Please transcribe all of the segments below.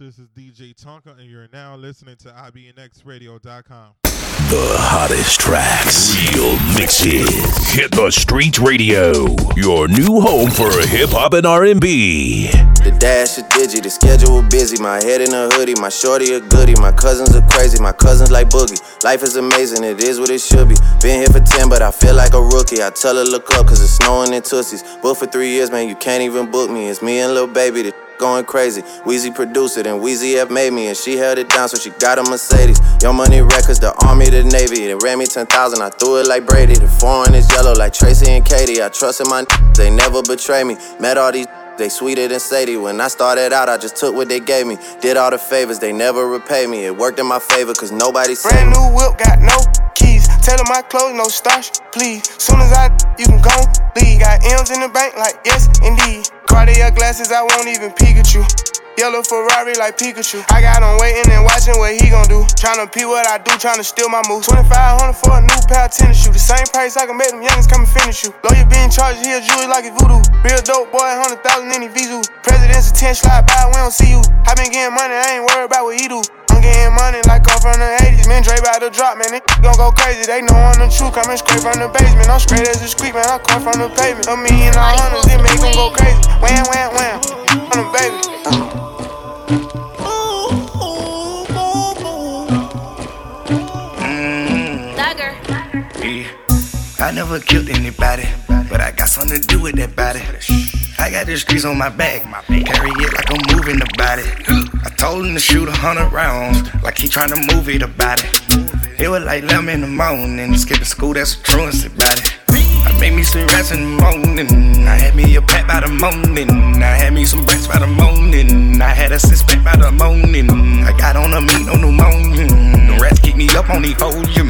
This is DJ Tonka, and you're now listening to IBNXradio.com. The hottest tracks, real mixes. Hit the Streets Radio, your new home for hip-hop and R&B. The dash is digi, the schedule busy. My head in a hoodie, my shorty a goodie. My cousins are crazy, my cousins like Boogie. Life is amazing, it is what it should be. Been here for 10, but I feel like a rookie. I tell her look up, cause it's snowing in Tootsies. Booked for 3 years, man, you can't even book me. It's me and Lil Baby, the going crazy. Weezy produced it and Weezy F made me, and she held it down so she got a Mercedes. Young Money Records, the Army, the Navy. They ran me 10,000, I threw it like Brady. The foreign is yellow like Tracy and Katie. I trusted my they never betray me. Met all these, they sweeter than Sadie. When I started out, I just took what they gave me. Did all the favors, they never repay me. It worked in my favor, cause nobody said brand new whip, got no keys. Tell her my clothes, no starch, please. Soon as I, you can go leave. Got M's in the bank, like yes, indeed. Cartier glasses, I won't even Pikachu. Yellow Ferrari like Pikachu. I got him waiting and watching what he gon' do. Tryna pee what I do, tryna steal my moves. 2,500 for a new pair of tennis shoes. The same price I can make them youngins come and finish you. Lawyer being charged, he a Jewish like a voodoo. Real dope boy, 100,000 in the visu. President's a 10 slide by, we don't see you. I been getting money, I ain't worried about what he do. I'm getting money like I'm from the 80s. Man, Dre about to drop, man, they gon' go crazy. They know I'm the truth, coming straight from the basement. I'm straight as a street, man, I come from the pavement. A million and hundreds, it make them go crazy. Wham, wham, wham, I'm the baby. Yeah. I never killed anybody, but I got something to do with that body. I got this grease on my back, carry it like I'm moving the body. I told him to shoot 100 rounds, like he trying to move it about it. It was like Lemon in the morning, skipping school, that's a truancy body. I made me some rats in the morning, I had me a pack by the morning. I had me some brats by the morning, I had a six-pack by the morning. I got on a meat on the morning, the rats kicked me up on the podium.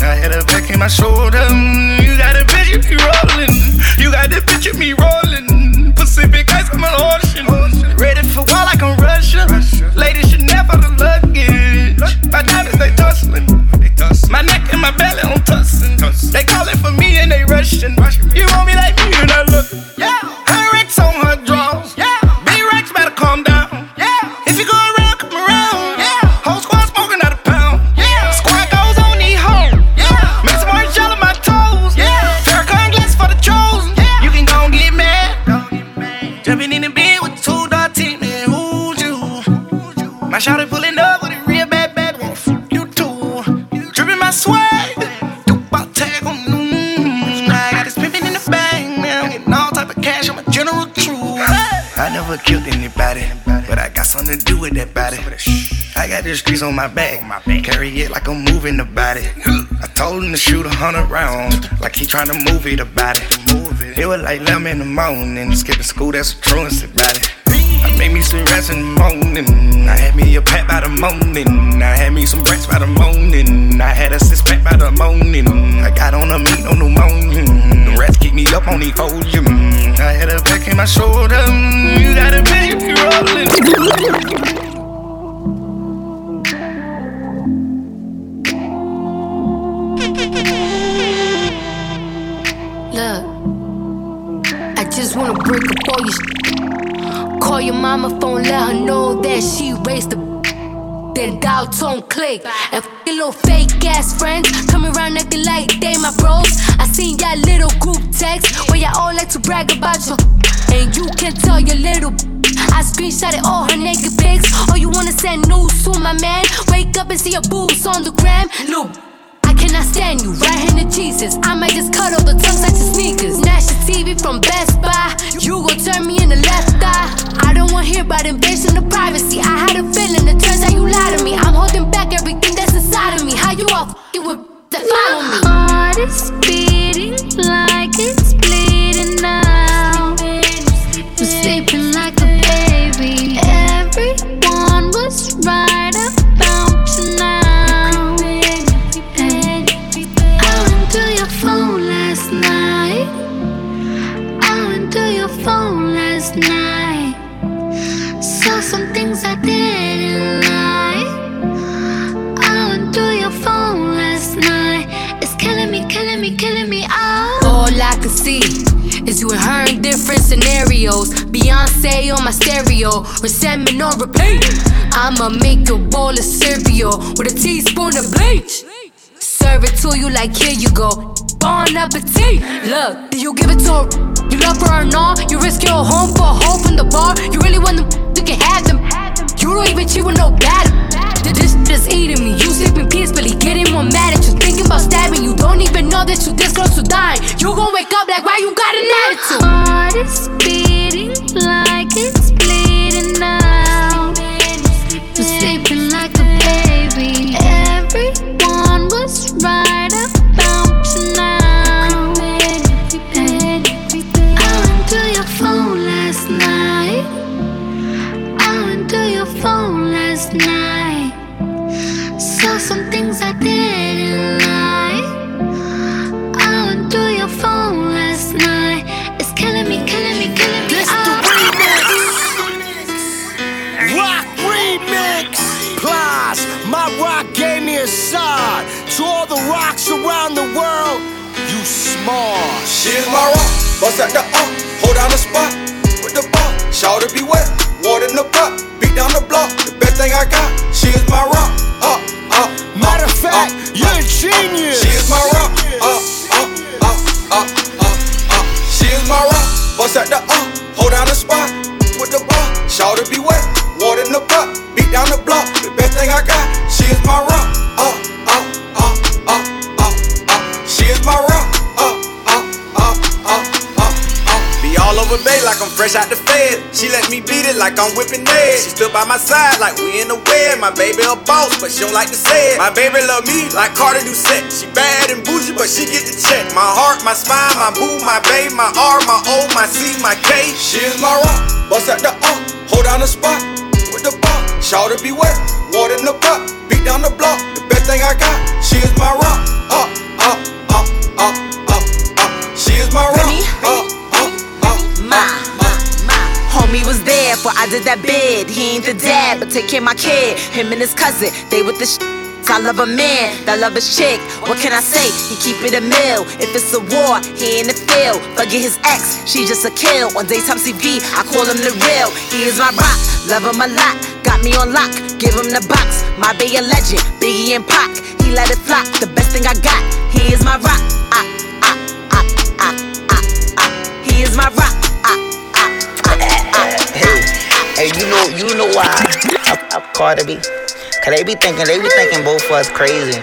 I had a back in my shoulder, you got a bitch of me rolling. You got the bitch of me rolling, Pacific ice, I'm an ocean. Ready for war like I'm Russia, ladies should never the luggage. My diamonds, they tussling, my neck and my belly, I'm tussling. They calling for me and they rushing. You want me like me, you not look. Yeah, her racks on her drawers. Yeah, big racks better calm down. Yeah, if you go around, come around. Yeah, whole squad smoking out a pound. Yeah, squad goes on these hoes. Yeah, make some orange gel on my toes. Yeah, Farrakhan glass for the chosen. Yeah, you can go and get mad. Jumping in the bed with the 2-door team and who's you? My shawty pulling up with a real bad bad wolf. You too, dripping my sweat. I never killed anybody, but I got something to do with that body. I got this grease on my back, carry it like I'm moving the body. I told him to shoot 100 rounds, like he trying to move it about it. It was like Lemon in the morning, skipping school, that's a truancy body. I made me some rats in the morning, I had me a pack by the morning. I had me some brats by the morning, I had a six-pack by the morning. I got on a meat on the morning, the rats kicked me up on the podium. I had a back in my shoulder, you got a bitch if you rollin'. Look, I just wanna break up all your call your mama phone, let her know that she raised the then dial tone click. And your little fake ass friends come around acting like they my bros. I seen y'all little group text where y'all all like to brag about you, and you can tell your little I screenshotted all her naked pics. Oh, you wanna send news to my man? Wake up and see your boobs on the gram. Look, I cannot stand you, right-handed Jesus. I might just cut all the tongues out your sneakers. Snatch your TV from Best Buy, you gon' turn me in the left eye. I don't wanna hear about invasion of privacy. I had a feeling, it turns out you lied to me. I'm holding back everything that's inside of me. How you all f***ing with that follow me? My heart is beating like it's bleeding now. I'm sleeping like a baby. Everyone was right about you now. Last night, saw some things I didn't like. I went through your phone last night. It's different scenarios. Beyonce on my stereo, resentment on repeat. I'ma make a bowl of cereal with a teaspoon of bleach. Serve it to you like here you go. Bon appetit. Look, do you give it to her? You love her or not? You risk your home for hope in the bar. You really want them? You can have them. You don't even cheat with no battle. This just eating me. You sleeping peacefully, getting more mad at you, thinking about stabbing you. Don't even know that you this close to dying. You gon' wake up like, why you got an attitude? My heart is beating like it's bleeding now. I'm sleeping like a baby. Everyone was right about you now. I went to your phone last night. I went to your phone last night. Saw some things I didn't like. I went through your phone last night. It's killing me, killing me, killing me. This the remix. Rock remix. Plies, my rock gave me a side. To all the rocks around the world, you smart. She is my rock, bust at the up, hold down the spot with the bump. Shout to be wet, water in the pot, beat down the block. The best thing I got, she is my rock. Matter of fact, you're a genius. She is my rock. She is my rock. Bust at the hold down the spot with the bar. Shout it be wet, water in the pot, beat down the block. The best thing I got. She is my rock. She is my rock. Be all over Bay like I'm fresh out the fed. She let me beat it like I'm whipping eggs. She stood by my side like we in the web. My baby a boss, but she don't like to say it. My baby love me like Carter Doucette. She bad and bougie, but she get the check. My heart, my spine, my boo, my babe, my R, my O, my C, my K. She is my rock. Bust at the hold down the spot with the bump. Shout it be wet, water in the pot, beat down the block. The best thing I got. She is my rock. She is my rock. Homie was there, for I did that bid. He ain't the dad, but take care of my kid. Him and his cousin, they with the sh**. I love a man, that love his chick. What can I say? He keep it a mill. If it's a war, he in the field. Forget his ex, she just a kill. On daytime TV, I call him the real. He is my rock, love him a lot. Got me on lock, give him the box. My bae a legend, Biggie and Pac. He let it flop, the best thing I got. He is my rock, He is my rock. Hey, you know why I called to be? Cause they be thinking both of us crazy.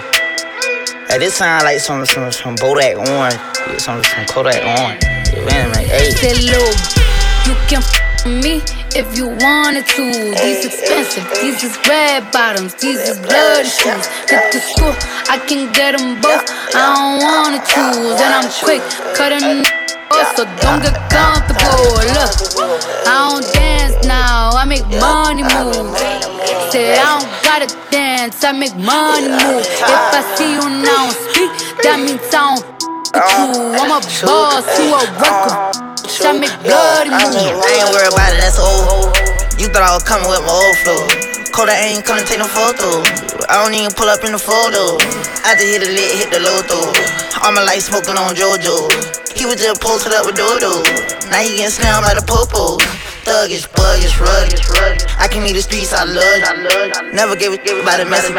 Like this sound like some Bodak on, some Kodak on. Man, like, hey. Hello, you can f me if you wanted to. These expensive, these is red bottoms, these is bloody shoes. Hit the school, I can get them both. I don't wanna choose, and I'm quick cutting. So don't get comfortable. Look, I don't dance now, I make money move. Say I don't gotta dance, I make money move. If I see you now speak, that means I don't with you. I'm a boss, you a worker. I make bloody move. I ain't worried about it, that's old. You thought I was coming with my old flow. Kodak ain't coming to take no photo. I don't even pull up in the photo. I just hit the lid, hit the low though. All my life smoking on JoJo. He was just posted up with Dodo. Now he getting slammed like a popo. Thuggish, buggish, rugged. I can leave the streets, I love. Never gave a shit about the message.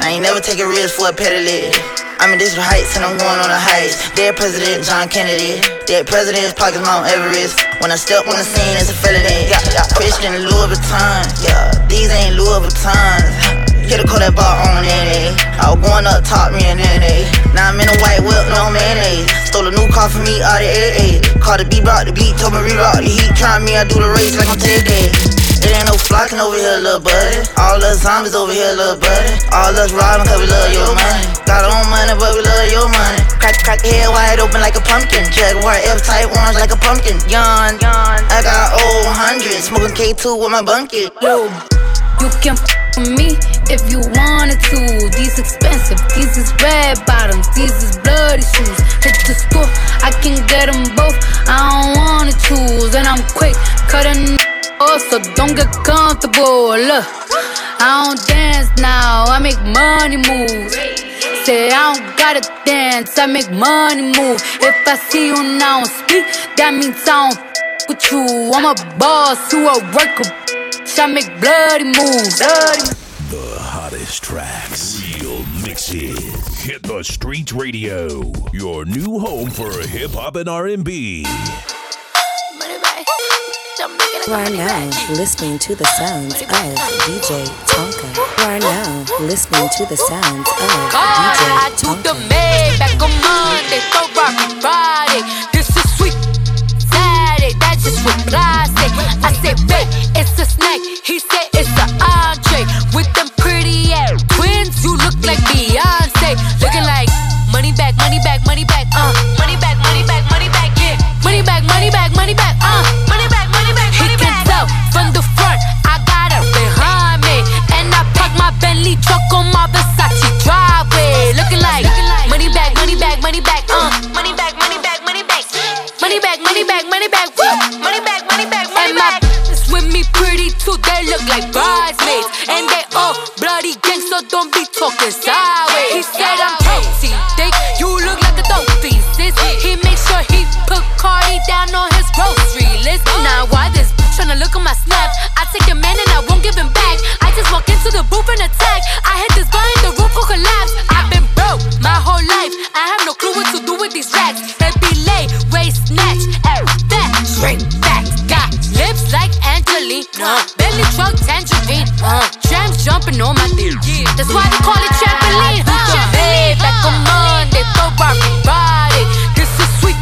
I ain't never taking risks for a petty lid. I'm in District Heights and I'm going on the heights. Dead President John Kennedy. Dead President's pockets, Mount Everest. When I step on the scene, it's a felony. Christian Louis Vuitton. Yeah, these ain't Louis Vuittons. Get a Kodak bar on NA. I was going up top, me and NA. Now I'm in a white whip, no mayonnaise. Stole a new car for me out of AA. Called the B rock, the beat, told me re-rock the heat. Trying me, I do the race like I'm Tay-Day. It ain't no flocking over here, little buddy. All us zombies over here, little buddy. All us robbing cause we love your money. Got our own money, but we love your money. Crack head wide open like a pumpkin. Jaguar F-type orange like a pumpkin. Yawn. I got old 100. Smoking K2 with my bunkie. Yo. You can f me if you wanted to. These expensive, these is red bottoms, these is bloody shoes. Hit the school, I can get them both. I don't wanna choose, and I'm quick cutting off, so don't get comfortable. Look, I don't dance now, I make money moves. Say I don't gotta dance, I make money move. If I see you now speak, that means I don't. fuck with you. I'm a boss to a worker. I make bloody moves. The hottest tracks, real mixes. Hit the Streets Radio, your new home for hip hop and R&B. You are now listening to the sounds of DJ Tonka. You are now listening to the sounds of DJ Tonka. I took the maid back on Monday, Friday. This is sweet Saturday, that's just what I say. I said, babe, it's a snack. He said, it's an entree. With them pretty ass twins, you look like Beyonce. Looking like money back, money back, money back, money back, money back, money back, yeah. Money back, money back, money back, money back. From the front, I got her behind me, and I park my Bentley truck on my Versace driveway. Looking like money back, money back, money back, money back, money back, money back, money back, money back, money back, woo, money back, money back, money back. And my with me pretty too, they look like bridesmaids, and they all bloody gang, so don't be talking sideways. He said I'm protein, dick, you look like a dope thesis. He made sure he put Cardi down on his grocery list. Now why this? Tryna look on my snap. I take your man and I won't give him back. I just walk into the booth and attack. I hit this button, the roof will collapse. I've been broke my whole life. I have no clue what to do with these racks. They be late, waist snatch, air back, straight back. Got lips like Angelina, belly truck tangerine. Tramps jumping on my dick. That's why they call it trampoline. Hey, back on Monday, Ferrari Friday. This is sweet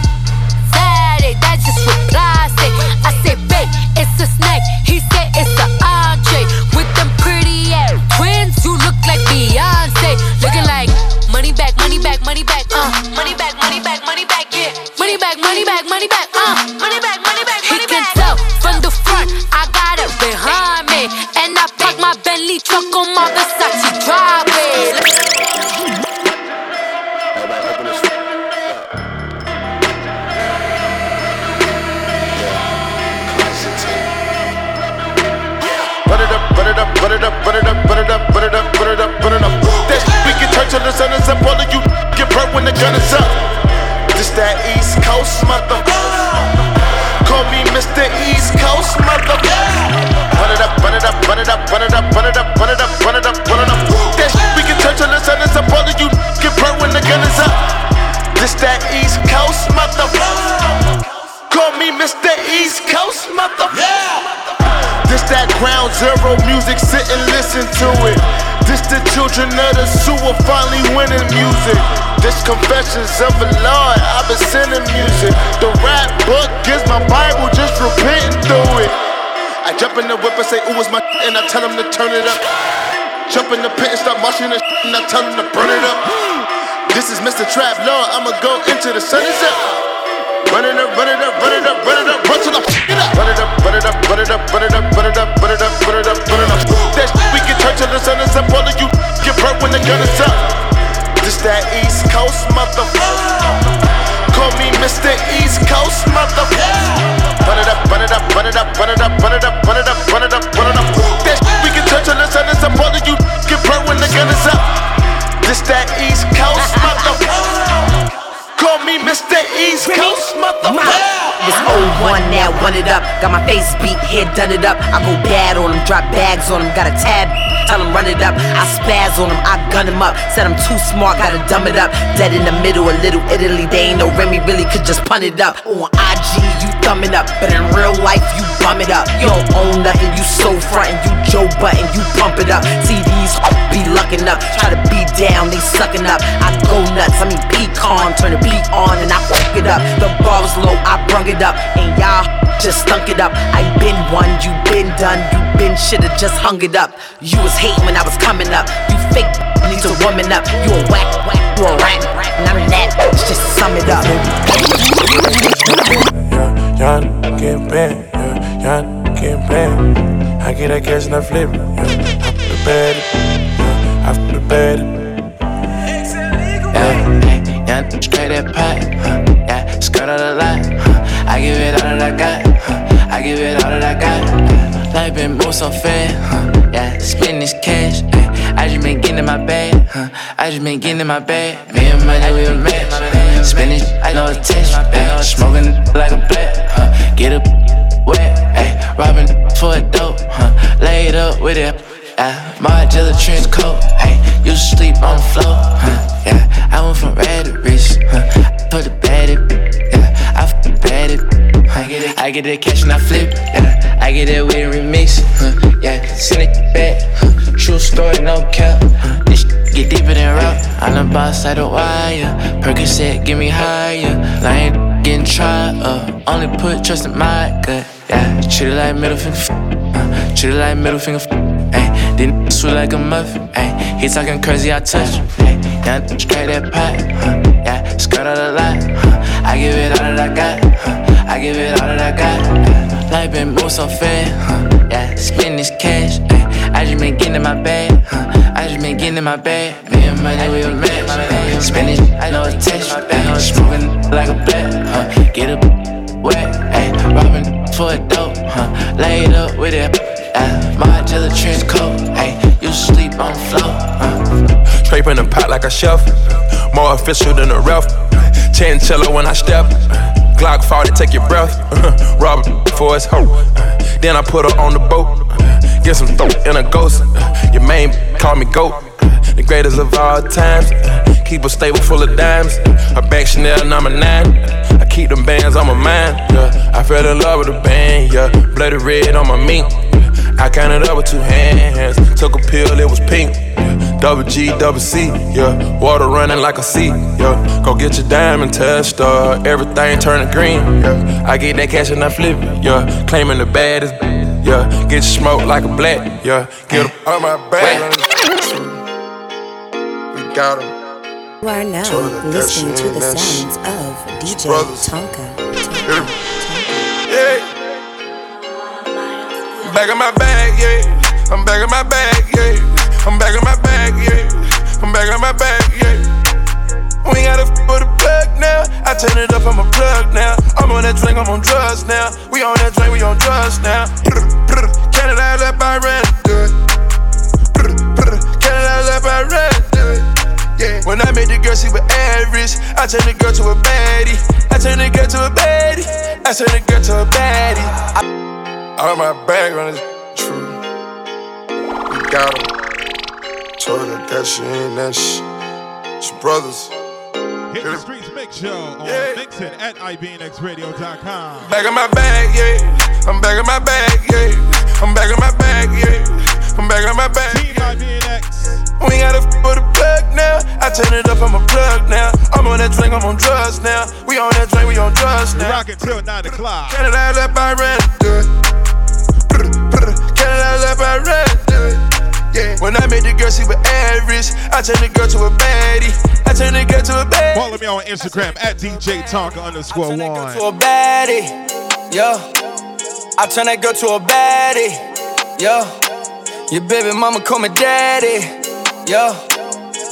Saturday, that's just what I say. I say, babe, it's a snack. He said it's an entree. With them pretty ass twins, you look like Beyonce. Looking like money back, money back, money back, money back, money back, money back, yeah. Money back, money back, money back, money back, money back, money back. He can tell from the front, I got her behind me, and I park my Bentley truck on my Versace driveway. Put it up, put it up, put it up, put it up, put it up, put it up. This we can turn till the sun is up. All of you get burnt when the gun is up. This that East Coast mother. Call me Mr. East Coast mother. Put it up, put it up, put it up, put it up, put it up, put it up, put it up, put it up. This we can turn till the sun is up. All of you get burnt when the gun is up. This that East Coast mother. Call me Mr. East Coast mother. This that ground zero music, sit and listen to it. This the children of the sewer finally winning music. This confessions of a Lord, I've been sending music. The rap book is my Bible, just repenting through it. I jump in the whip and say, ooh, it's my and I tell him to turn it up. Jump in the pit and start marching the and I tell him to burn it up. This is Mr. Trap Lord, I'ma go into the sun is up. Run it up, run it up, run it up, run it up, run to the it up. Run it up, run it up, run it up, run it up, run it up, run it up, run it up, run it up. This we can turn till the sun is up. All of you get burnt when the gun is up. This that East Coast mother. Call me Mr. East Coast mother. Run it up, run it up, run it up, run it up, run it up, run it up, run it up, run it up. This we can turn till the sun is up. All of you get burnt when the gun is up. This that East Coast mother. Call me Mr. East Coast, motherfucker. It's 01 now, run it up. Got my face beat, head done it up. I go bad on him, drop bags on him. Got a tab, tell him run it up. I spaz on him, I gun him up. Said I'm too smart, gotta dumb it up. Dead in the middle, a little Italy. They ain't no Remy, really could just punt it up. On IG, you thumb it up. But in real life, you bum it up. You don't own nothing, you so frontin'. You Joe Button, you pump it up. See these be luckin' up. Try to be down, they suckin' up. I go nuts, I mean pecan, turn it beat on and I fuck it up. The bar was low, I brung it up, and y'all just stunk it up. I been one, you been done, you been shoulda just hung it up. You was hating when I was coming up. You fake need to woman up. You a whack, whack, you a rat, and I'm that. Just sum it up. Y'all can't bend, y'all can't bend. I get that cash and I flip it. I feel bad, I feel bad. Yeah, straight that pot, yeah, skirt out a lot. I give it all that I got, I give it all that I got. Life been moving so fast, yeah, spend this cash. I just been getting in my bag, I just been getting in my bag. Me and money, we a match, spend this, I know it's taste. Smoking like a black, get up. wet, ayy. Robbing for a dope, huh? Laid up with it, my jelly trench coat, ayy. You sleep on the floor, huh? Yeah, I went from red to rich, huh? Put the baddie, yeah. I f the baddie, I get that cash and I flip, yeah. I get that with a remix, huh? Yeah. Send it back, huh? True story, no cap, huh? This get deeper than rock. I'm the boss, I the wire. Percocet, get me higher. Lying, getting tried up. Only put trust in my gut, yeah. Treat it like middle finger, treat it like middle finger, ayy. Then sweet like a muffin, ayy. He talking crazy, I touch him, ayy. Young straight that pot, huh? Yeah, skirt out a lot, huh? I give it all that I got, huh? I give it all that I got, yeah. Life been moving so fast, huh? Yeah, spend this cash, yeah. I just been getting in my bag, huh? I just been getting in my bag. Me and money, we a match. Spend this, I know it's taste. Smoking like a black, huh? Get a wet, ayy. Robbing for a dope, huh? Laid up with it, my jelly trench coat, ayy. You sleep on the floor, huh? Scraping the pot like a chef. More official than a ref. Chinchilla when I step. Glock 40, take your breath. Rob for his hoe. Then I put her on the boat. Get some throat and a ghost. Your main call me GOAT. The greatest of all times. Keep a stable full of dimes. I bank Chanel #9. I keep them bands on my mind, yeah. I fell in love with the band, yeah. Bloody red on my mink. I counted up with 2 hands. Took a pill, it was pink. Double G, double C, yeah. Water running like a sea, yeah. Go get your diamond test, everything turning green, yeah. I get that cash and I flip it, yeah. Claiming the baddest, yeah. Get your smoke like a black, yeah. Get him on my back. We got him. You are now listening to the sounds of DJ Tonka. Yeah. Back in my bag, yeah. I'm back in my bag, yeah. I'm back in my bag, yeah. I'm back in my bag, yeah. We gotta f with a plug now. I turn it up, I'm a plug now. I'm on that drink, I'm on drugs now. We on that drink, we on drugs now. Can it out up, I ran through it. Can it out up, I ran through it. Yeah. When I made the girl, she was average. I turned the girl to a baddie. I turned the girl to a baddie. I turned the girl to a baddie. Out of my bag on this true. We got him. Told her that she ain't that shit. She brothers. Hit the Streets Mix Show on Mixin at ibnxradio.com. Back in my bag, yeah. I'm back in my bag, yeah. I'm back in my bag, yeah. I'm back in my bag. Team IBNX. We gotta f with a plug now. I turn it up, I'm a plug now. I'm on that drink, I'm on drugs now. We on that drink, we on drugs now. Rock it till 9 o'clock. Can it out up, I ran good. When I made the girl, she was average. I turned the girl to a baddie. I turned the girl to a baddie. Follow me on Instagram at DJ Tonka _1. I turned that girl to a baddie, yo. I turned that girl to a baddie, yo. Your baby mama call me daddy, yo.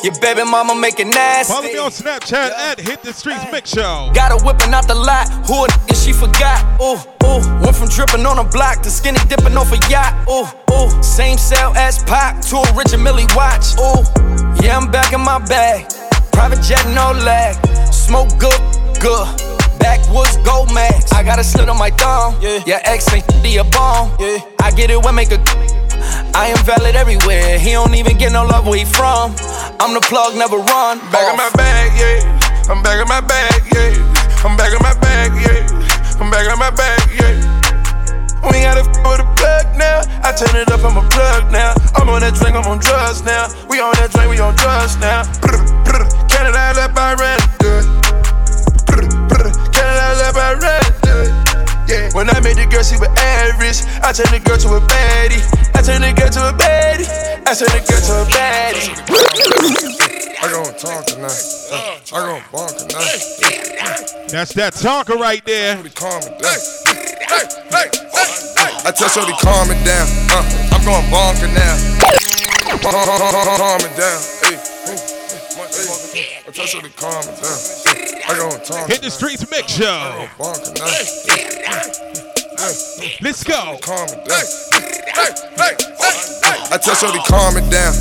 Your baby mama make it nasty. Follow me on Snapchat at Hit the Streets Mix Show. Got her whipping out the lot. Who a nigga she forgot? Ooh, ooh. Went from dripping on a block to skinny dipping off a yacht. Ooh, ooh. Same cell as Pop to a Richard Millie watch. Ooh, yeah, I'm back in my bag. Private jet, no lag. Smoke good, good. Backwoods Gold Max. I got a slit on my thumb. Yeah, ex ain't be a bomb. Yeah. I get it when make a. I am valid everywhere. He don't even get no love where he from. I'm the plug, never run. Back in my bag, yeah. I'm back in my bag, yeah. I'm back in my bag, yeah. I'm back in my bag, yeah. We gotta f with a plug now. I turn it up, I'm a plug now. I'm on that drink, I'm on drugs now. We on that drink, we on drugs now. Can it out up, I ran good. When I made the girl, she was average. I turned the girl to a baddie. I turned the girl to a baddie. I turned the girl to a baddie. I gon' talk tonight. I gon' bonk tonight. That's that talker right there. I tell Shorty calm it down. I'm going bonker now. Calm it down. I tell you to calm it down. I gon' talk. Hit the Streets Mix Show. Let's go. Calm it down. I tell you to calm it down.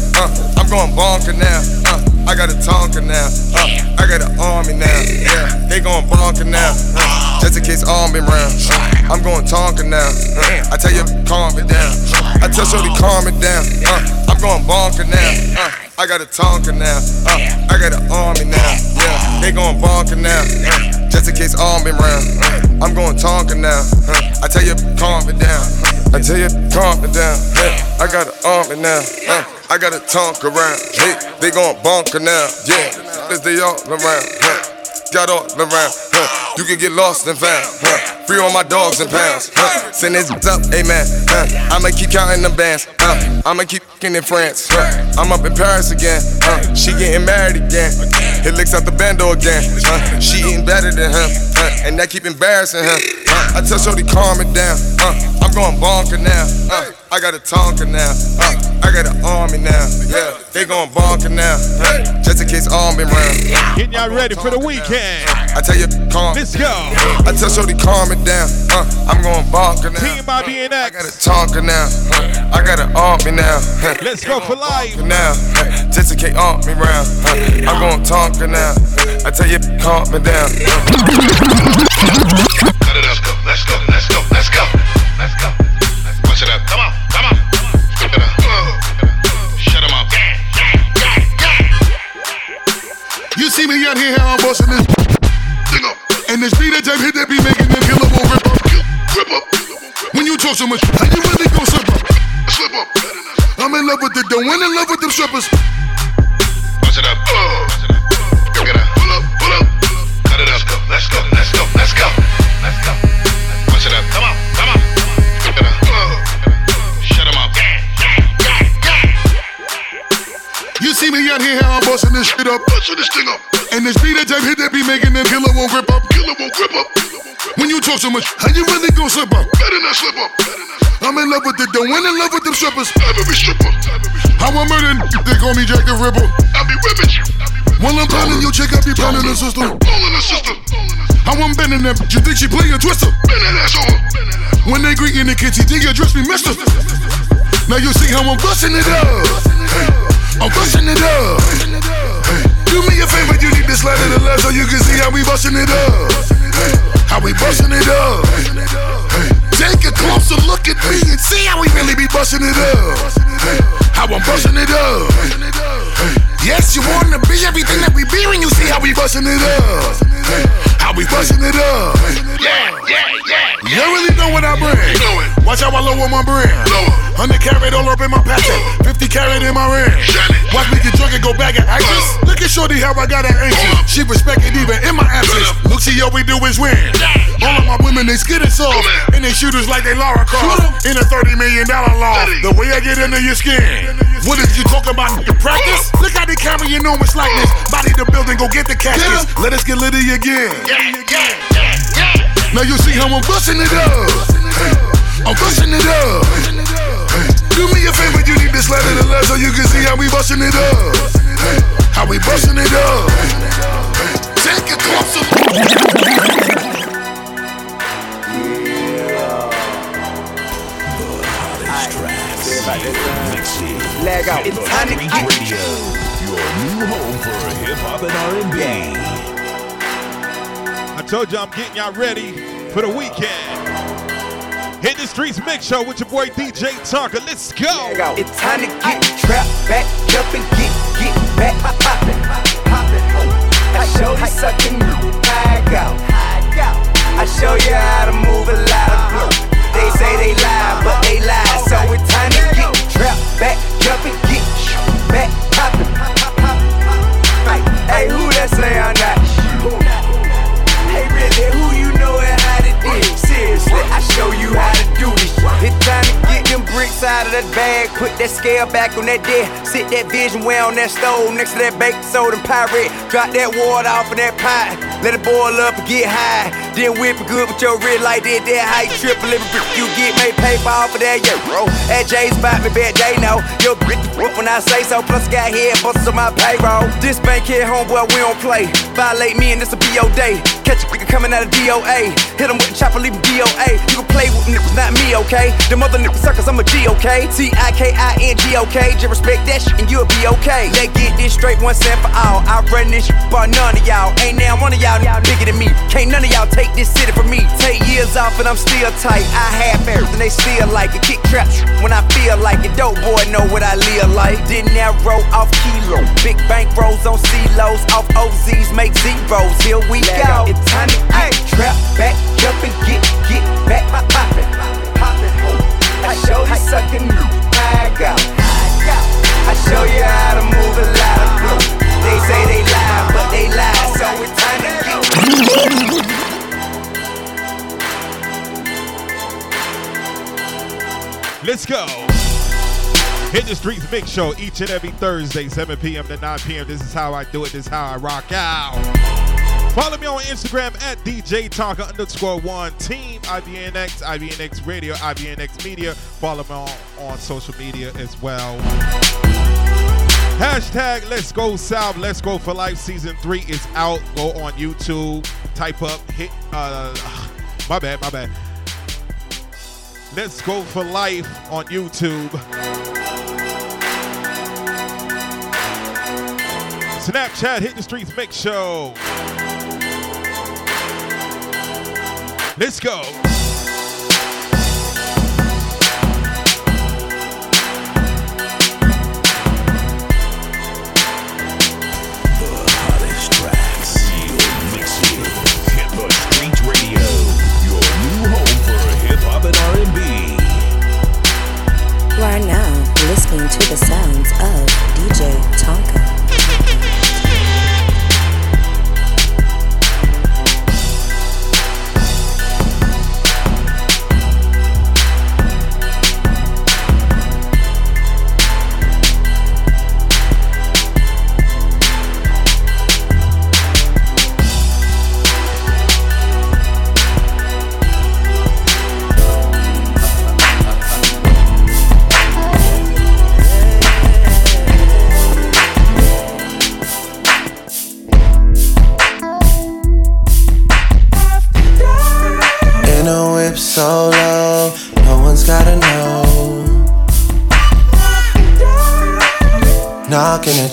I'm going bonker now. I got a Tonka now, I got an army now, yeah, they going bonker now, just in case arm been round, I'm going Tonka now, I tell you calm it down, I tell Shorty calm it down, I'm going bonker now, I got a Tonka now, I got an army now, yeah, they going bonker now, just in case arm been round, I'm going Tonka now, I tell you calm it down, I tell you calm it down, yeah, I got an army now, I got a Tonka around, hey, they going bonker now, yeah, cause they all around, got all around, you can get lost and found, free on my dogs and pounds, send this up, amen, I'ma keep counting them bands, I'ma keep in France, I'm up in Paris again, she getting married again, it licks out the bando again, she eating better than him, and that keep embarrassing him, I tell Shorty calm it down, I'm going bonker now, I got a Tonka now, I got an army now, yeah, they going bonker now, just in case arm been round, getting y'all ready for the weekend, I tell you calm, let's go, I tell Shorty calm it down, I'm going bonker now, Team IBNX, I got a Tonka now, I got an army now, let's go for life now, just in case arm me round, I'm going Tonka now, I tell you calm me down, cut it up, let's go, let's go, let's go, let's go, punch it up, come on, come on, cut it up, shut them up, you see me out here how I'm busting this thing up, and this beat that hit that be making them killable rip up, rip up, when you talk so much, how you really gon' slip up, slip up, I'm in love with the dough, in love with them strippers, punch it up, go get up, pull up, cut it up, let's go, let's go, let's go, let's go, punch it up, come on, come on, shut them up, you see me out here how I'm busting this shit up, busting this thing up, and this beat that type hit that be making them killer won't grip up, killer won't grip up, when you talk so much, how you really gon' slip up, better not slip up, I'm in love with the dough, in love with them strippers, every stripper, how I'm murdering, they call me Jack the Ripper, I be ripping you, while I'm pounding your chick, I be pounding her sister, pulling her sister, how I'm bending them, you think she play a twister, bend that ass over, when they greeting the kids, he think you dress me mister, now you see how I'm busting it up, hey, I'm busting it up, hey, do me a favor, you need to slide to the left so you can see how we busting it up, hey, how we busting it up, hey, take a closer look at me and see how we really be busting it up, hey, how I'm busting it up, hey, yes, you wanna be everything that we be when you see how we busting it up, hey, how we busting it up, yeah, yeah, yeah, you really know what I bring, watch how I lower my brand, 100 carat all up in my packet, 50 carat in my ring, watch me get drunk and go back and act this, look at Shorty how I got an angel, she respect it even in my absence, look see all we do is win, all of my women they skin and soft, and they shooters like they Lara Croft, in a $30 million law, the way I get into your skin, what is you talking about in practice, look how they carry enormous likeness, body the building go get the caskets, let us get litty again, now you see how I'm busting it up, I'm busting it up, do me a favor, you need to slide to the left so you can see how we busting it up, how we busting it up, take a closer look. Leg out. It's Sonic Radio, your new home for hip-hop and R&B. I told you I'm getting y'all ready for the weekend. Hit the Streets Mix Show with your boy DJ Tonka. Let's go. Leg out. It's time to get trap back up and get back poppin', poppin'. I show you suckin' leg out. I show you how to move a lot of blow. They say they lie, but they lie. So it's time to get trapped back, jump and get back poppin'. Hey, who that say I'm not? Hey, really, who you know and how to do it? Seriously, I show you how to do this. It's time to get them bricks out of that bag. Put that scale back on that dead. Sit that vision well on that stove next to that baking soda and pirate. Drop that water off of that pot. Let it boil up and get high. Then whip it good with your wrist like that, that how you triple it, you get made paper off of that, yeah, bro. That J's about me, bet they know. Yo, bitch, whoop when I say so, plus got head busters on my payroll. This bank here, homeboy, we don't play. Violate me and this'll be your day. Catch a nigga coming out of DOA. Hit him with a chopper, leave him DOA. You can play with niggas, not me, okay? Them other niggas suckers, I'm a G, okay? T-I-K-I-N-G, okay? Just respect that shit and you'll be okay. They get this straight, 1 cent for all. I run this shit, but none of y'all. Ain't now one of y'all bigger than me. Can't none of y'all take this city from me. Take years off and I'm still tight. I have everything, they still like it. Kick traps when I feel like it. Dope boy know what I live like. Didn't that roll off kilo? Big bank rolls on C-lows. Off OZs, make zeros. Here we go. It's time to get trap back, jump and get back. Poppin', poppin', oh. I show you suckin' new. I go, I show you how to move a lot of blue. They say they lie, but they lie, so it's time to get. Let's go. Hit the Streets Mix Show each and every Thursday, 7 p.m. to 9 p.m. This is how I do it. This is how I rock out. Follow me on Instagram at DJ Tonka _1 Team IBNX, IBNX Radio, IBNX Media. Follow me on social media as well. Hashtag Let's Go South, Let's Go for Life Season 3 is out. Go on YouTube, type up, hit, my bad. Let's Go for Life on YouTube. Snapchat, Hit the Streets Mix Show. Let's go.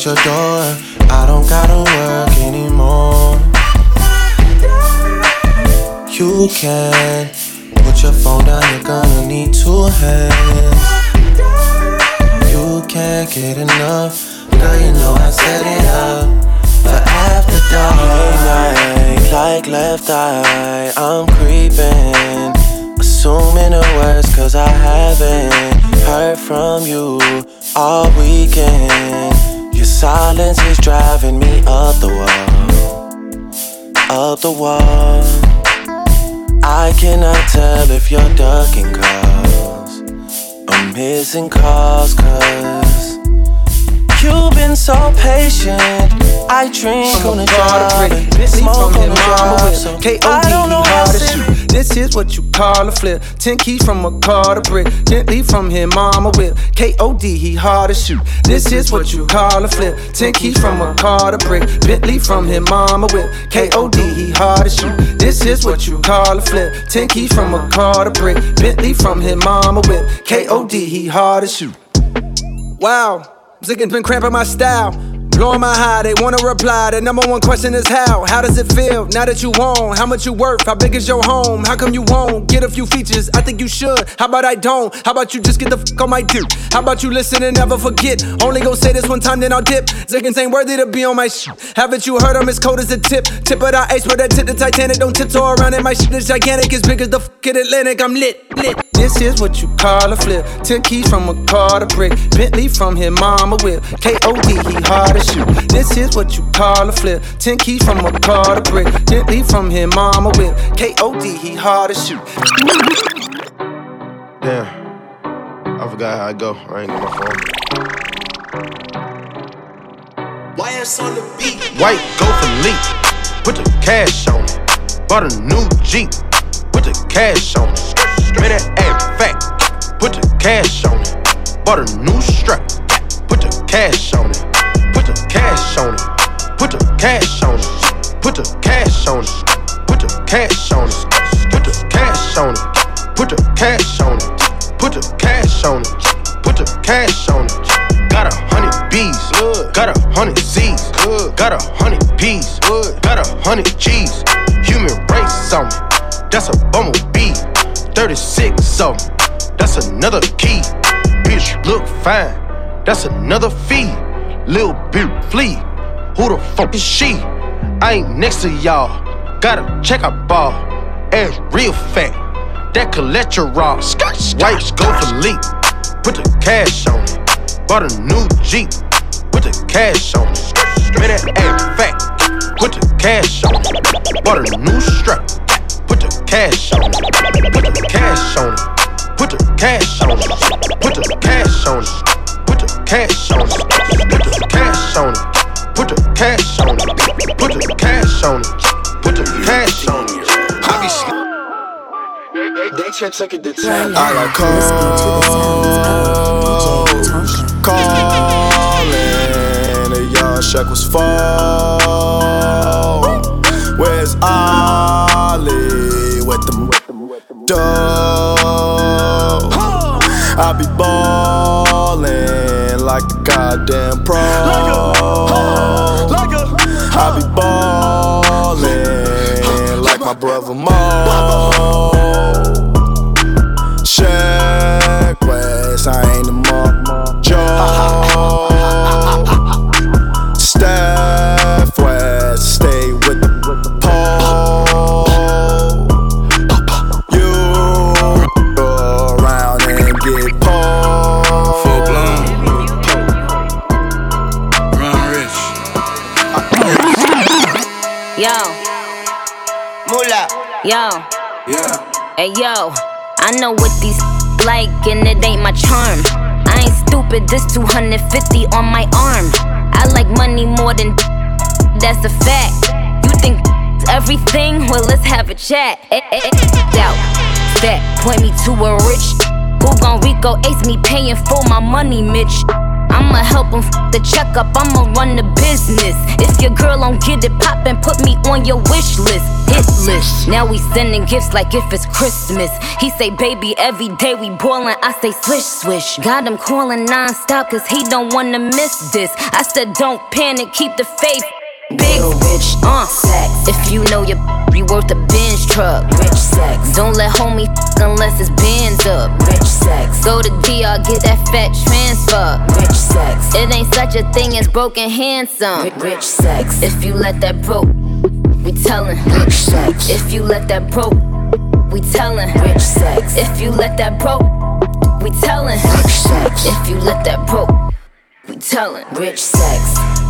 Your door, I don't gotta work anymore. You can put your phone down, you're gonna need 2 hands. You can't get enough, girl, you know I set it up for after dark. Late night, like left eye, I'm creeping, assuming the worst, cause I haven't heard from you all weekend. Your silence is driving me up the wall, up the wall. I cannot tell if you're ducking calls or missing calls, cause you've been so patient. I drink on the job and smoke on the job, so I don't know how to. This is what you call a flip. 10 keys from a car to brick. Gently from him, mama whip. K.O.D, he hard as shoot. This is what you call a flip. 10 keys from a car to brick. Bentley from him, mama whip. K.O.D, he hard as shoot. This is what you call a flip. 10 keys from a car to brick. Bentley from him, mama whip. K.O.D, he hard as shoot. Wow, Ziggin's been cramping my style. Blowing my high, they wanna reply. The #1 question is how? How does it feel now that you own? How much you worth? How big is your home? How come you won't get a few features? I think you should. How about I don't? How about you just get the fuck on my dick? How about you listen and never forget? Only go say this one time, then I'll dip. Ziggins ain't worthy to be on my shit. Haven't you heard I'm as cold as a tip? Tip of the ice, but that tip the Titanic. Don't tiptoe around it. My shit is gigantic, as big as the fucking Atlantic. I'm lit. This is what you call a flip. 10 keys from a car to brick. Bentley from his mama whip. K.O.D, he hard as shit. This is what you call a flip. 10 keys from a car to brick. Gently from him, mama whip. K.O.D, he hard as shoot. Damn, I forgot how I go. I ain't on my phone. YS on the beat. White go for leap. Put the cash on it. Bought a new Jeep. Put the cash on it. Made that ass fat. Put the cash on it. Bought a new strap. Put the cash on it. Put the cash on it. Put the cash on it. Put the cash on it. Put the cash on it. Put the cash on it. Put the cash on it. Put the cash on it. Put the cash on it. Got 100 B's. Got 100 C's. Got 100 P's. Got 100 G's. Human race on it. That's a bumblebee. 36 of 'em. That's another key. Bitch look fine. That's another fee. Lil Big Flea. Who the fuck is she? I ain't next to y'all. Gotta check a ball. Ass real fat. That cholesterol. White go for leak. Put the cash on it. Bought a new Jeep. Put the cash on it. Man, that ass fat. Put the cash on it. Bought a new strap. Put the cash on it. Put the cash on it. Put the cash on it. Put the cash on it. Put the cash on it. Put the cash on it. Put the cash on it, put the cash on it, put the cash on it. They can't take it to time. I like calling the yard shackles fall. Where's Ollie with them dough? I be ballin' like the goddamn pro. I be ballin' like my brother Mo. Shaq West, I ain't a Mark Joe. Steph West, stay with the pole. You go around and get pole. Full blown. Run rich. Yo, Moolah. Yo, yeah. Hey yo, I know what these like and it ain't my charm. I ain't stupid, this 250 on my arm. I like money more than that's a fact. You think everything? Well, let's have a chat. Doubt that point me to a rich. Who gon' Rico ace me paying for my money, Mitch? I'ma help him the checkup, I'ma run the business. If your girl don't get it poppin', put me on your wish list. Hit list. Now we sending gifts like if it's Christmas. He say, baby, every day we boilin', I say, swish, swish. Got him callin' non-stop, cause he don't wanna miss this. I said, don't panic, keep the faith. Big rich, sex. If you know you worth a Benz truck. Rich sex. Don't let homie unless it's Benz up. Rich sex. Go to DR, get that fat transfer. Rich sex. It ain't such a thing as broken handsome. Rich sex. If you let that broke, we tellin'. Rich sex. If you let that broke, we tellin'. Rich sex. If you let that broke, we tellin'. Rich sex. If you let that broke, we tellin'. Rich sex.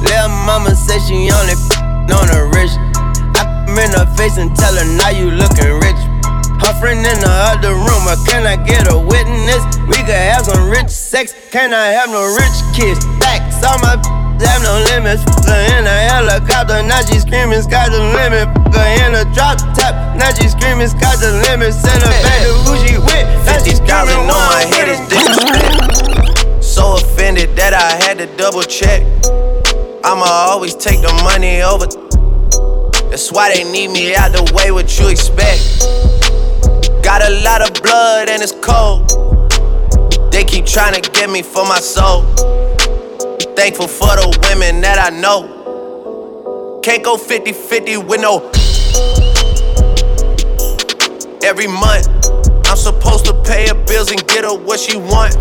Lil' mama said she only on the rich. I in her face and tell her now you lookin' rich. Her friend in the other room, but can I get a witness? We could have some rich sex, can I have no rich kids? Facts, all my have no limits. In a helicopter, now she screamin', sky's the limit. In a drop top, now she screamin', sky's the limit. Send her back to who she with, now she screamin', on my head is this. So offended that I had to double check. I'ma always take the money over. That's why they need me out the way, what you expect. Got a lot of blood and it's cold. They keep trying to get me for my soul. Thankful for the women that I know. Can't go 50-50 with no. Every month I'm supposed to pay her bills and get her what she want.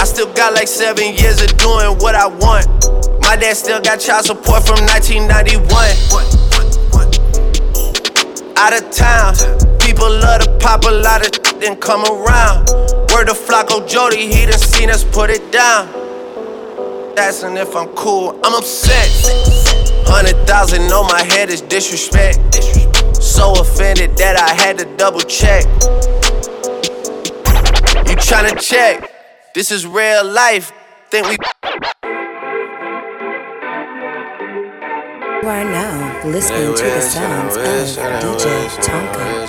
I still got like 7 years of doing what I want. My dad still got child support from 1991. Out of town, people love to pop a lot of shit and come around. Word to Flocko Jody, he done seen us put it down. That's and if I'm cool, I'm upset. 100,000 on my head is disrespect. So offended that I had to double check. You tryna check? This is real life. Think we. You are now listening to the sounds of DJ Tonka.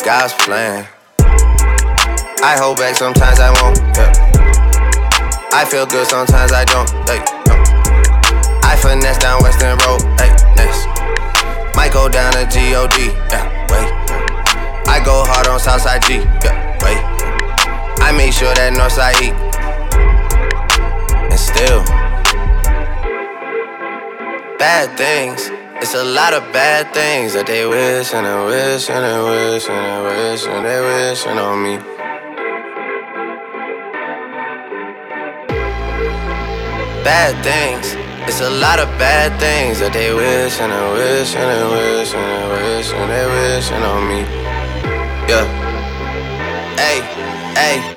God's plan. I hold back sometimes I won't, yeah. I feel good sometimes I don't, like, no. I finesse down Western Road, like, next. Might go down to G.O.D, yeah, wait. I go hard on Southside G, yeah, wait. I make sure that Northside eat. And still bad things, it's a lot of bad things that they wishin' and wishin' and wishin' and wishin', they wishin' on me. Bad things, it's a lot of bad things that they wishin' and wishin' and wishin' and wishin', they wishin' on me. Yeah. Hey, hey.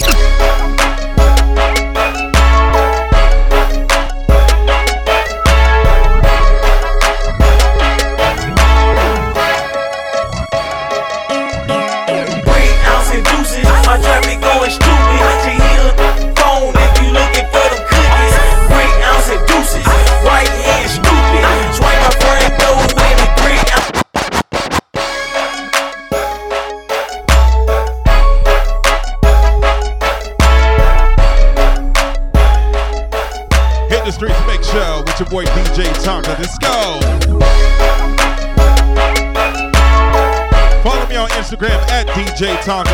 $3 ounce and deuces, my traffic going stupid. To hear the phone if you looking for them cookies. $3 ounce and deuces, right hand stupid. Swipe my friend though. Show with your boy DJ Tonka. Let's go. Follow me on Instagram at DJ Tonka _1.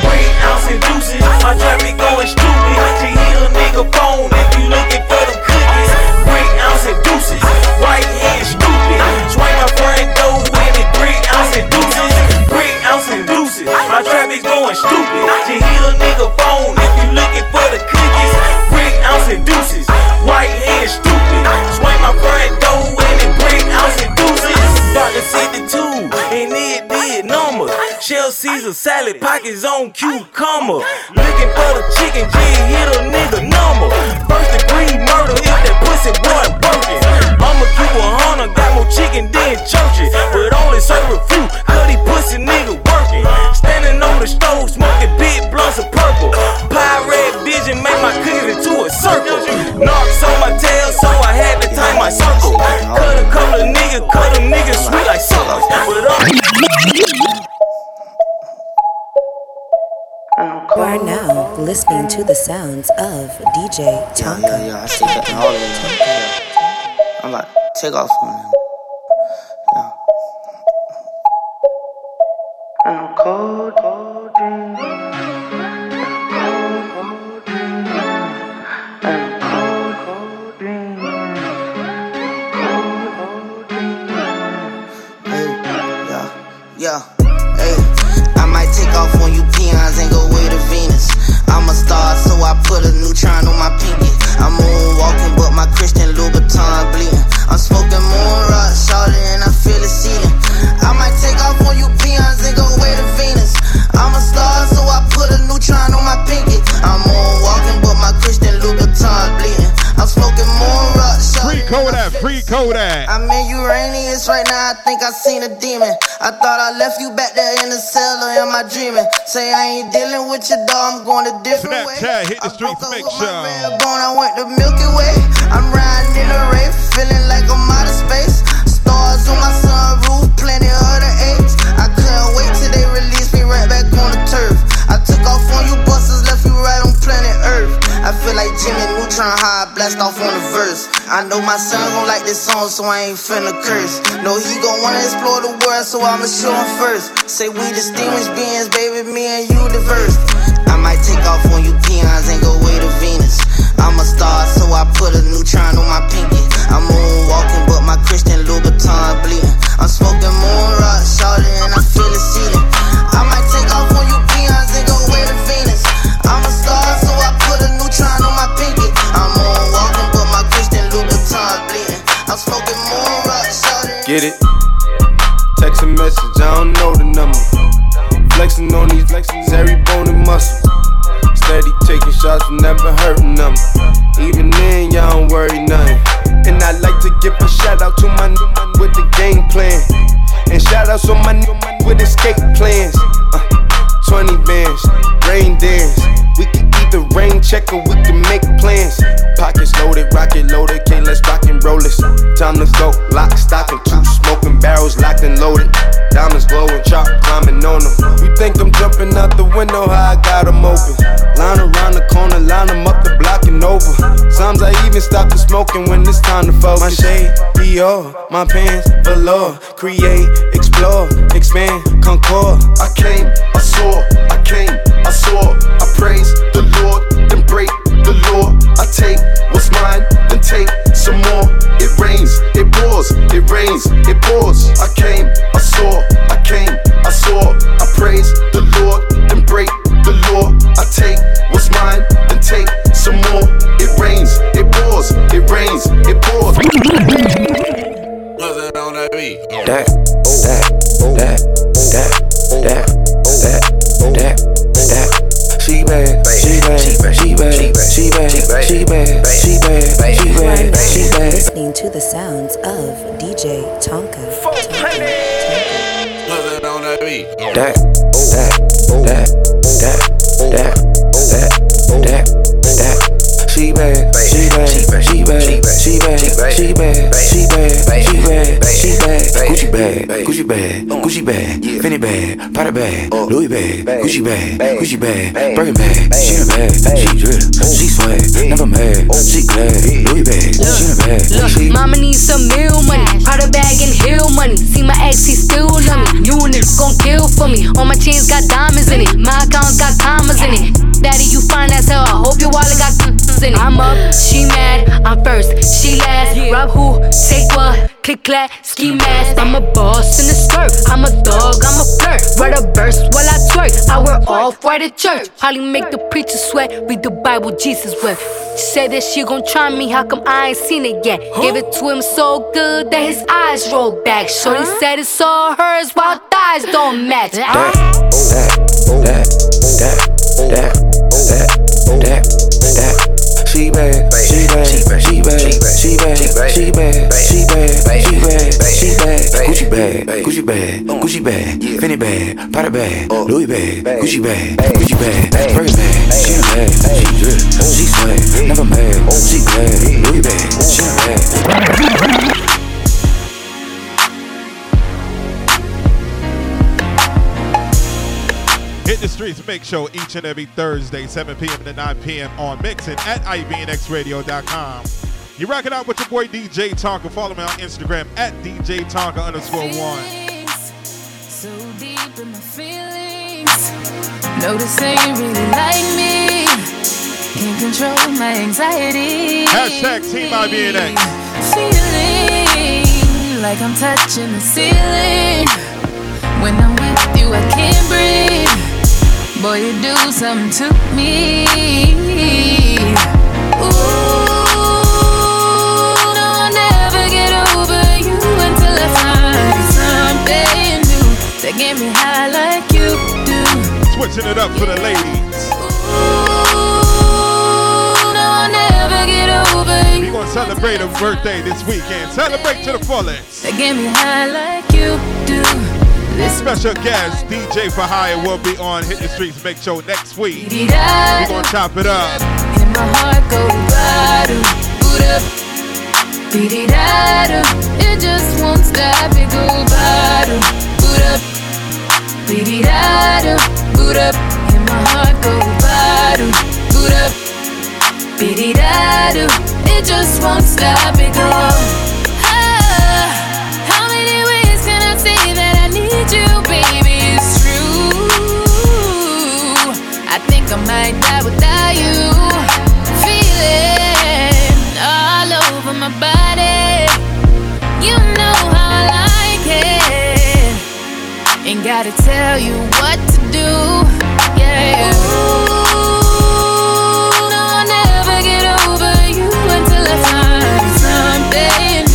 3 ounce and deuces, my traffic going stupid. To heal a nigga phone if you looking for them cookies. 3 ounce and deuces, right hand stupid. Swipe my friend though with it. 3 ounce and deuces, 3 ounce and deuces, my traffic's going stupid. To heal a nigga phone if you looking for the cookies. 3 ounce and deuces, right hand stupid. Swing my front door in it. 3 ounce and deuces. Dr. 62, and it did numbers. Shell Caesar salad, pockets on cucumber. Looking for the chicken, jig, hit a nigga number. First degree murder if that pussy wasn't working. I'ma keep a hunter, got more chicken than churches. But only serve a few, cause these pussy niggas working. Standing on the stove, smoking big blunts of purple. Pirate vision made my cookies into a circle. Knocks on my tail, so I had to time my circle. Cut a couple of niggas, cut them niggas sweet like suckers. But you are now listening to the sounds of DJ Tonka. Yeah, I see that all of them. I'm about to take off on them. Yeah. I'm cold, cold dream. Cold, cold dream. I'm cold, cold dream. Cold, cold dream. Hey, yeah, yeah. Hey, I might take off on you peons and go away to Venus. I'm a star, so I put a neutron on my pinky. I'm moonwalking, but my Christian Louis Vuitton bleeding. I'm smoking moon rock, shawty, and I feel it seating. I might take off on you peons and go away to Venus. I'm a star, so I put a neutron on my pinky. I'm moonwalking, but my Christian Louis Vuitton bleeding. I'm smoking moon rock, shawty. Free Kodak, free Kodak. I'm in Uranus right now, I think I seen a demon. I thought I left you back there in the cell, or am I dreaming? Say I ain't dealing with your dog, I'm going to different way. Snapchat, hit the streets, make sure. I went the Milky Way. I'm riding in a rave, feeling like I'm out of space. Stars on my sunroof, plenty of the apes. I couldn't wait till they released me right back on the turf. I took off on you busters, left you right on planet Earth. I feel like Jimmy Neutron, how I blast off on the verse. I know my son gon' like this song, so I ain't finna curse. No, he gon' wanna explore the world, so I'ma show him first. Say we distinguished beings, baby, me and you diverse. I might take off on you peons and go way to Venus. I'm a star, so I put a neutron on my pinky. I'm moonwalking, but my Christian Louis Vuitton bleed. get it. Text a message, I don't know the number. Flexing on these flexes, every bone and muscle. Steady taking shots, never hurting them. Even then, y'all don't worry nothing. And I like to give a shout out to my nigga with the game plan. And shout outs on my nigga with escape plans. 20 bands, rain dance. We can keep the rain check or we can make plans. Pockets loaded, rocket loaded, can't let's rock and roll this. Time to go, lock, stock, and two smoking barrels locked and loaded. Diamonds glowing, chop, climbing on them. We think I'm jumping out the window, how I got them open. Line around the corner, line them up the block and over. Sometimes I even stop the smoking when it's time to focus. My shade, Dior, my pants, velour. Create, explore, expand, concord. I came, I saw, I came, I saw. I praise the Lord, then break the law. I take what's mine, then take some more. It rains, it pours, it rains, it pours. I came, I saw, I came, I saw. I praise the Lord, then break the law. I take what's mine, then take some more. It rains, it pours, it rains, it pours. What's that on that beat? That. She bad, she bad, she bad, she bad, she bad, she bad, she bad, she bad, she bad. Listening to the sounds of DJ Tonka. Nothing on that beat. That. She bad, she bad, she bad, she bad, she bad, she bad, she bad, she bad. Gucci bag, Gucci bag, Gucci bag, Fendi bag, Prada bag, Louis bag, Gucci bag, Gucci bag, Birkin bag. She in a bag, she drip, she swag, never mad, she glad. Louis bag, she in a bag. Mama needs some meal money, Prada bag and heel money. See my ex, he still love me. You and it's gon' kill for me. All my chains got diamonds in it, my accounts got commas in it. Daddy, you fine as hell. I hope your wallet got in it. I'm up, she mad. I'm first, she last. Rob who, take what, click clack, ski mask. I'm a boss in the skirt, I'm a dog, I'm a flirt. Write a verse while I twerk, I wear off right at church. Holly make the preacher sweat, read the Bible Jesus wept. She said that she gon' try me, how come I ain't seen it yet? Gave it to him so good that his eyes rolled back. Shorty said it's all hers while thighs don't match. She bad, she bad, she bad, she bad, she bad, she bad, she bad, she bad, she bad. Gucci bag, Gucci bag, Gucci bag, Fendi bag, Prada bag, Louis bag, Gucci bag, Gucci bag, Birkin bag. She in a bag, she drip, she swag, never mad, she glad. Louis bag, she in a bag. Hit the Streets Mix Show each and every Thursday, 7 p.m. to 9 p.m. on Mixin at ibnxradio.com. You rock it out with your boy DJ Tonka. Follow me on Instagram at DJ Tonka _1. So deep in my feelings. Notice they really like me. Can't control my anxiety. # Team IBNX. Feeling like I'm touching the ceiling. When I'm with you, I can't breathe. Boy, you do something to me. Ooh, no, I'll never get over you until I find something new that get me high like you do. Switching it up for the ladies. Ooh, no, I'll never get over you. We're gonna celebrate a birthday this weekend. Celebrate to the fullest. That get me high like you do. Special guest, DJ for Hire, will be on Hit the Streets Mix Show next week. We're gonna chop it up. In my heart go Buddha. It just won't stop. It go Buddha. Buddha. In my heart go Buddha. It just won't stop. It go. You, baby, it's true. I think I might die without you. Feeling all over my body. You know how I like it. Ain't gotta tell you what to do. Yeah. Ooh, no, I'll never get over you until I find something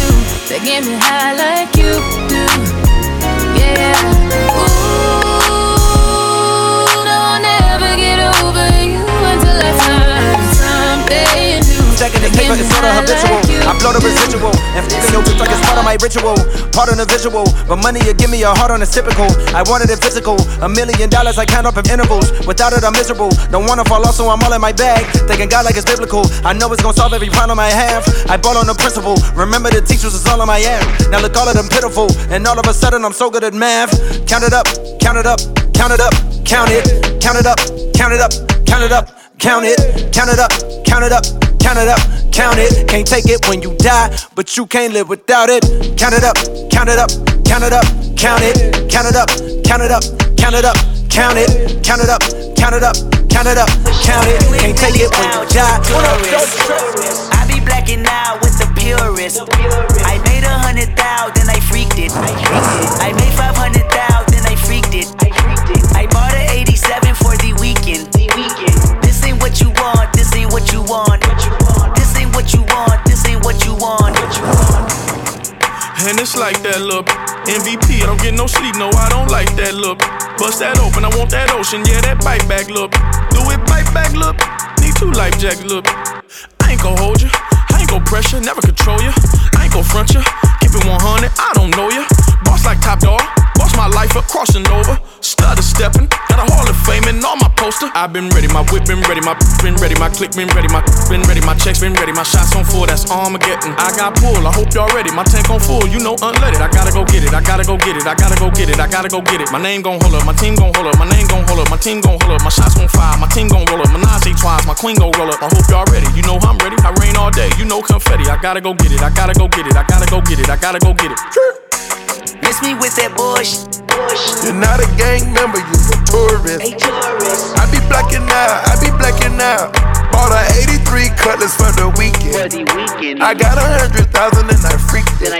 this paper is sort of habitual. I blow the residual and fucking your bitch like it's part of my ritual. Part on the visual, but money you give me a heart on is typical. I wanted it physical, $1 million I count up in intervals. Without it I'm miserable, don't wanna fall off so I'm all in my bag. Thanking God like it's biblical, I know it's gonna solve every problem I have. I bought on the principle, remember the teachers is all on my ass. Now look all of them pitiful, and all of a sudden I'm so good at math. Count it up, count it up, count it up, count it, count it up, count it up, count it up, count it, count it up, count it up, count it up, count it. Can't take it when you die, but you can't live without it. Count it up, count it up, count it up, count it, count it up, count it up, count it up, count it, count it up, count it up, count it up, count it. Can't take it when you die. I be blacking out with the purist. I made 100,000, then I freaked it. I made 500,000, then I freaked it. I bought a 87 for the weekend. This ain't what you want, this ain't what you want. This ain't what you want, this ain't what you want. And it's like that look, MVP, I don't get no sleep, no, I don't like that look. Bust that open, I want that ocean, yeah, that bite back look. Do it bite back look, need two life jack look. I ain't gon' hold ya, I ain't gon' pressure, never control ya. I ain't gon' front ya, keep it 100, I don't know ya. Boss like Top Dog, boss my life up, crossing over. Stutter steppin', got a Hall of Fame in all my poster. I been ready, my whip been ready, my been ready, my click been ready, my checks been ready, my shots on full, that's Armageddon. I got pull, I hope y'all ready, my tank on full, you know unleaded. I gotta go get it, I gotta go get it, I gotta go get it, I gotta go get it. My name gon' hold up, my team gon' hold up, my name gon' hold up, my team gon' hold up, my shots gon' fire, my team gon' roll up, my Najee twice, my queen gon' roll up. I hope y'all ready, you know I'm ready, I rain all day, you know confetti. I gotta go get it, I gotta go get it, I gotta go get it, I gotta go get it. Miss me with that bullshit. You're not a gang member, you're a tourist. I be blacking out, I be blacking out. Bought a 83 Cutlass for the weekend. I got 100,000 and I freaked it.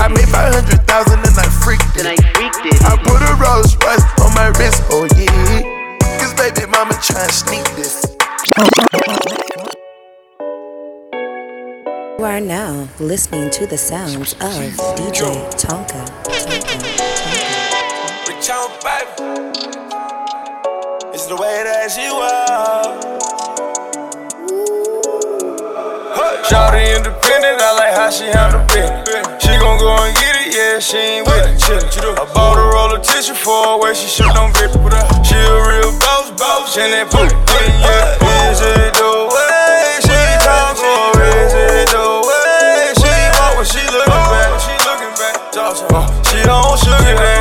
I made 500,000 and I freaked it. I put a Rolls Royce on my wrist, oh yeah. Cause baby mama tryna sneak this. You are now listening to the sounds of DJ Tonka. It's the way that she walk. Shawty independent, I like how she handle business. She gon' go and get it, yeah, she ain't with it, chillin'. I bought a roll of tissue for her way she shook on bitch. She a real boss, boss, and that booty, yeah. Is it the way she talk or is it the way she walk when she lookin' back? She don't sugar that.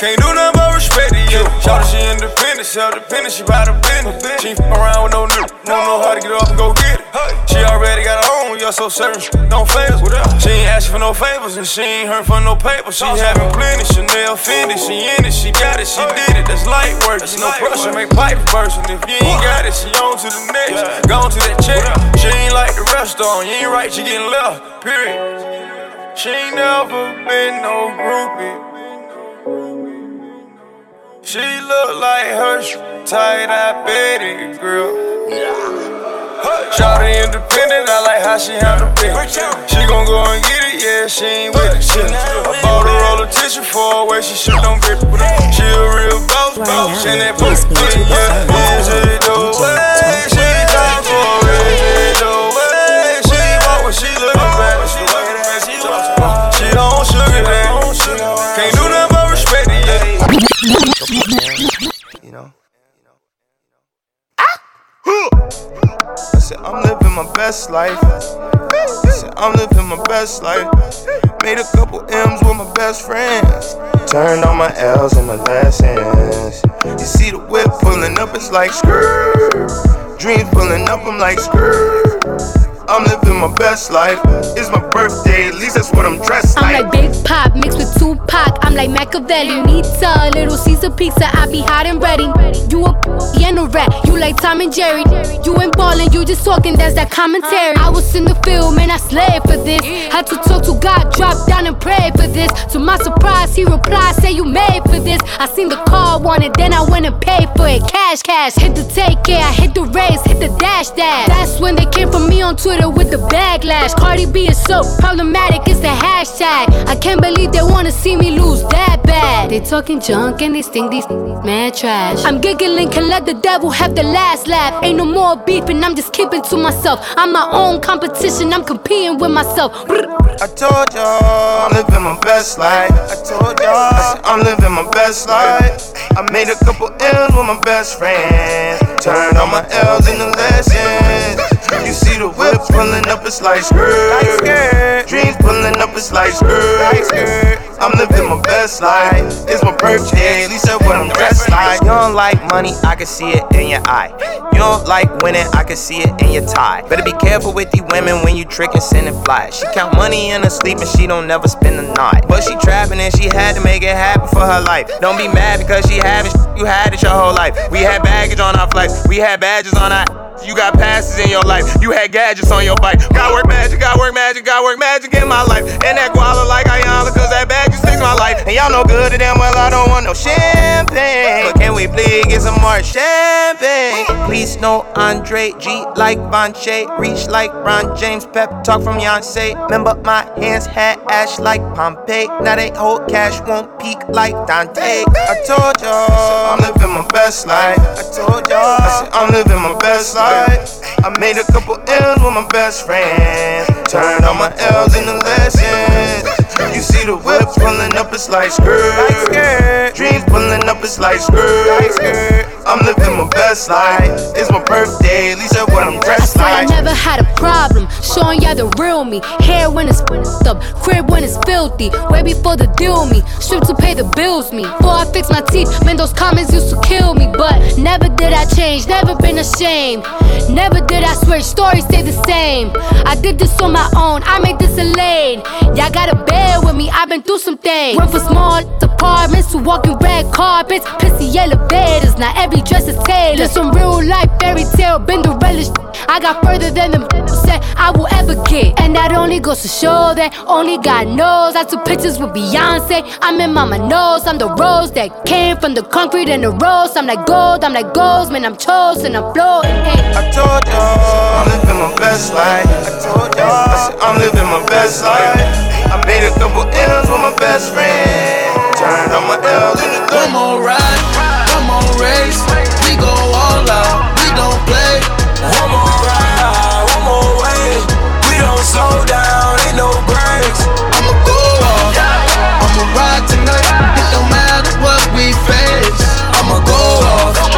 Can't do nothing but respect to you. Shawty, she independent, self-dependent, she bout her business. She ain't f***ing around with no nigga, don't know how to get up and go get it. She already got her own, you're so certain don't fail. She ain't asking for no favors and she ain't hurt for no paper. She having plenty, Chanel Fendi, she in it, she got it, she did it. That's light work, there's no pressure, make pipes burst. And if you ain't got it, she on to the next, gone to that check. She ain't like the restaurant, you ain't right, she getting left, period. She ain't never been no groupie. She look like her tight, I bet it, girl. Shawty independent, I like how she handle business. She gon' go and get it, yeah, she ain't with it, chillin'. I bought a roll of tissue for her way she shook on bitch. She a real boss, boss, and that pussy, yeah. Is it the way she talk for it? Is it the way she walk when she lookin' back? She don't sugar that. Can't do nothing but respect it, yeah. You know? I said, I'm living my best life. I said, I'm living my best life. Made a couple M's with my best friends. Turned on my L's and my lessons. You see the whip pulling up, it's like skrrr. Dreams pulling up, I'm like skrrr. I'm living my best life. It's my birthday, at least that's what I'm dressed like. I'm like Big Pop mixed with Tupac. I'm like Machiavelli. Nita, Little Caesar pizza. I be hot and ready. You a and a rat. You like Tom and Jerry. You ain't ballin', you just talking. That's that commentary. I was in the field, man. I slayed for this. Had to talk to God, drop down and pray for this. To my surprise, he replied, say you made for this. I seen the car, wanted, then I went and paid for it. Cash, cash. Hit the take care. I hit the race, hit the dash dash. That's when they came for me on Twitter. Twitter with the backlash. Cardi B is so problematic, it's the hashtag. I can't believe they wanna see me lose that bad. They talking junk and they stink these mad trash. I'm giggling, can let the devil have the last laugh. Ain't no more beeping, I'm just keeping to myself. I'm my own competition, I'm competing with myself. I told y'all I'm living my best life. I told y'all I said, I'm living my best life. I made a couple L's with my best friends. Turned all my L's into lessons. You see the whip pulling up, it's like skirt. Dreams pulling up, it's like skirt. I'm living my best life. It's my birthday, at least that's what I'm dressed like. You don't like money, I can see it in your eye. You don't like winning, I can see it in your tie. Better be careful with these women when you trickin', sendin' flies. She count money in her sleep and she don't never spend the night. But she trappin' and she had to make it happen for her life. Don't be mad because she havin' you had it your whole life. We had baggage on our flights, we had badges on our. You got passes in your life, you had gadgets on your bike. Got work magic, got work magic, got work magic in my life. And that guala like Ayala, cause that bag just fixed my life. And y'all know good and damn well I don't want no champagne. But can we please get some more champagne? Please no Andre, G like Bonche, reach like Ron James, pep talk from Beyonce. Remember my hands had ash like Pompeii. Now they hold cash, won't peak like Dante. I told y'all, I'm living my best life. I told y'all, I said, I'm living my best life. I made a couple L's with my best friends. Turned all my L's into lessons. You see the whip pulling up, it's like skirt. Dreams pulling up, it's like skirt. I'm living my best life. It's my birthday, at least that's what I'm dressed like. I never had a problem showing y'all the real me. Hair when it's f***ed up, crib when it's filthy. Way before the deal me, strip to pay the bills me. Before I fix my teeth, man, those comments used to kill me. But never did I change, never been ashamed. Never did I switch, stories stay the same. I did this on my own, I made this a lane. Y'all gotta bear with me, I've been through some things. Went from small apartments to walking red carpets. Pissy elevators, now every dress is tailored. This some real life fairy tale, been the relish. I got further than them said I will ever get. And that only goes to show that only God knows. I took pictures with Beyonce, I'm in Mama knows. I'm the rose that came from the concrete and the rose. I'm like gold, man, I'm chosen, I'm floating. I told y'all, I'm living my best life. I told y'all, I said, I'm living my best life. I made a couple L's with my best friend. Turned on my L's in the club. Come on ride, come on race. We go all out, we don't play. One more ride, one more way. We don't slow down, ain't no breaks. I'ma go all out, I'ma ride tonight. It don't matter what we face. I'ma go all out,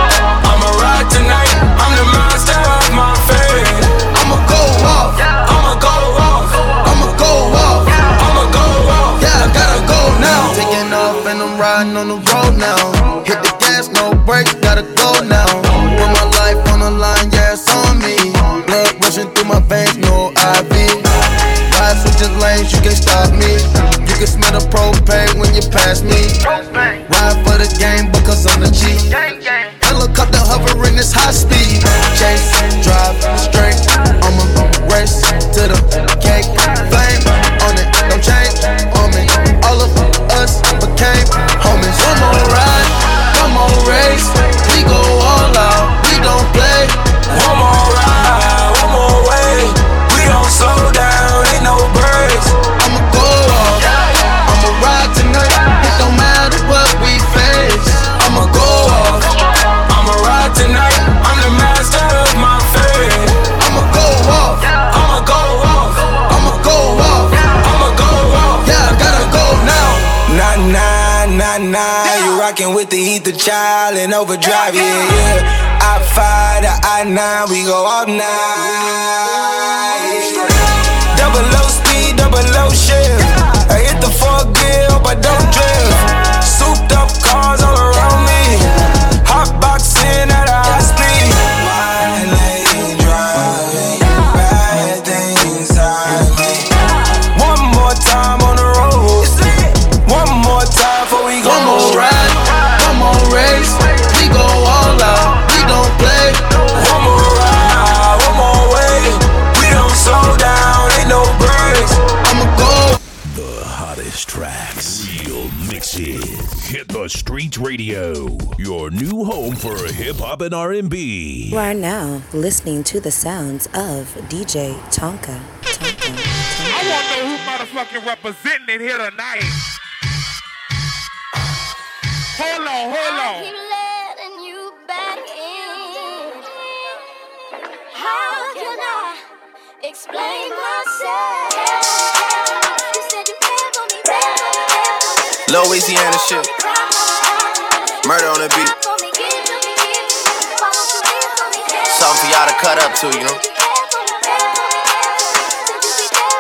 I'ma ride tonight. I'm the monster of my fate. I'ma go off, I'ma go off, I'ma go off, I'ma go off. Yeah, I gotta go now. Taking off and I'm riding on the road now. Hit the gas, no brakes, gotta go now. Put my life on the line, yeah, it's on me. Blood rushing through my veins, no IV. Ride switching lanes, you can't stop me. You can smell the propane when you pass me. Ride for the game because I'm the G. Helicopter hovering, it's high speed. Chase, drive, straight. I'ma race to the cake. Flame on it, don't change on me. All of us became homies. One more ride, one more race. We go all out, we don't play. One more ride, one more way. We don't slow down, ain't no breaks. I'ma go all out, I'ma ride tonight. It don't matter what we face. I'ma go all out. Tonight, I'm the master of my fate. I'ma go off, I'ma go off, I'ma go off, I'ma go off. Yeah, I gotta go now. Nah, you rockin' with the Ether Child and Overdrive, yeah. I-5 to I-9, we go all night. Double low speed, double low shift. I hit the fuck gear, but don't drift. Souped up cars all around me. Hot boxing at a high speed. Wine lady driving, bad things I make. One more time on the road, one more time before we go. One more ride, one more race. We go all out, we don't play. One more ride, one more way. Streets Radio, your new home for hip-hop and R&B. You are now listening to the sounds of DJ Tonka. I want to know who motherfucking representing it here tonight. Hold on. I keep letting you back in. How can I explain myself? You said you cared for me, Louisiana shit. Murder on the beat. Something for y'all to cut up to, you know?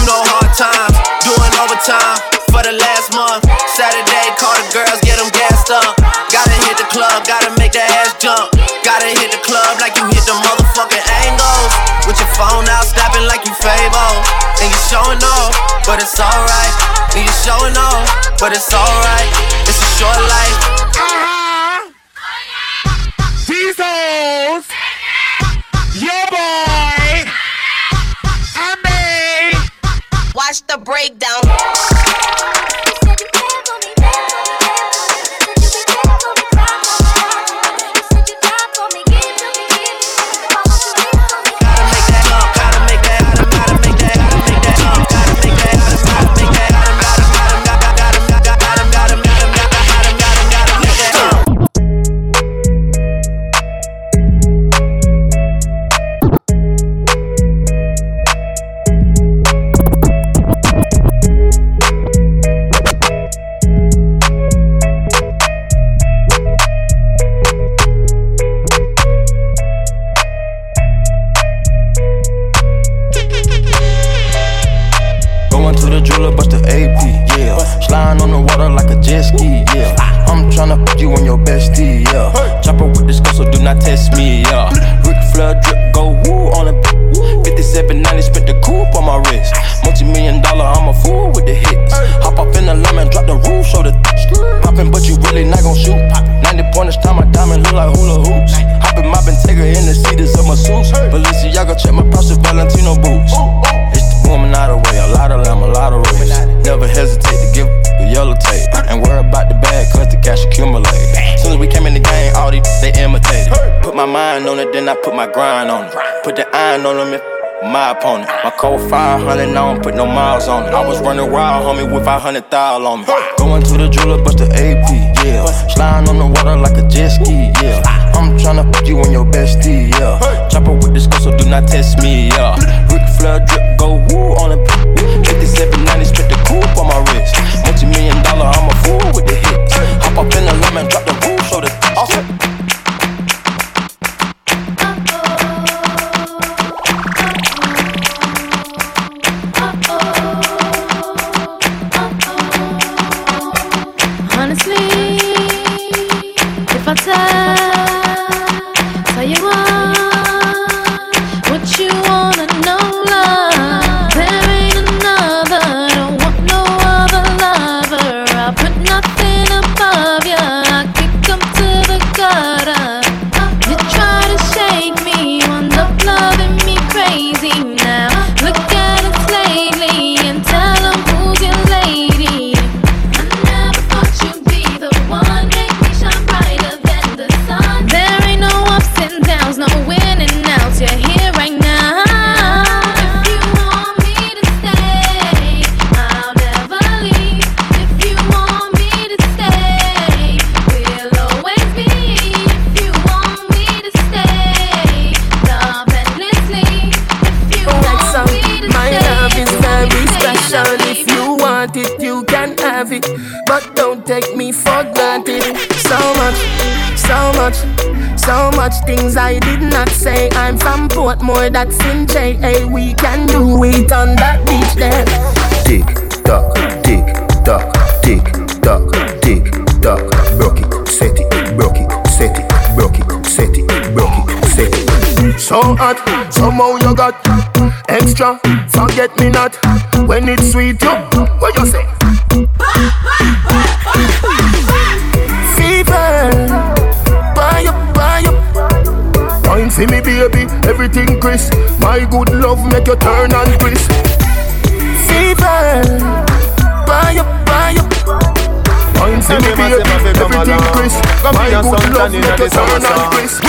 you know hard times. Doing overtime for the last month. Saturday, call the girls, get them gassed up. Gotta hit the club, gotta make that ass jump. Gotta hit the club like you hit the motherfucking angles. With your phone out, snapping like you Fable. And you showing off, but it's alright. And you showing off, but it's alright. It's a short life. These hoes, your boy, I made. Watch the breakdown. Then I put my grind on it. Put the iron on them and my opponent. My code 500, I don't put no miles on it. I was running wild, homie, with 500 thou on me. Going to the jeweler, bust the AP, yeah. Sliding on the water like a jet ski, yeah. I'm tryna put you on your bestie, yeah. Chopper with this girl, so do not test me, yeah. Rick Flair drip, go woo on it. 5790, split the coupe on my wrist. $1 million, I'm a fool with the hits. Hop up in the Lemon, drop the roof, show the no have it, but don't take me for granted. So much, so much, so much things I did not say. I'm from Portmore, that's in J.A. We can do it on that beach there. Tick tock, tick tock, tick tock, tick tock. Broke it, set it, broke it, set it, broke it, set it, broke it, set it. So hot, somehow you got extra, forget me not. When it's sweet, you, what you say? Fever, buy up, buy up. Wine for me, baby, everything crisp. My good love make you turn and crisp. Fever, buy up, buy up. Wine for me, baby, everything crisp. My good love make you turn and crisp.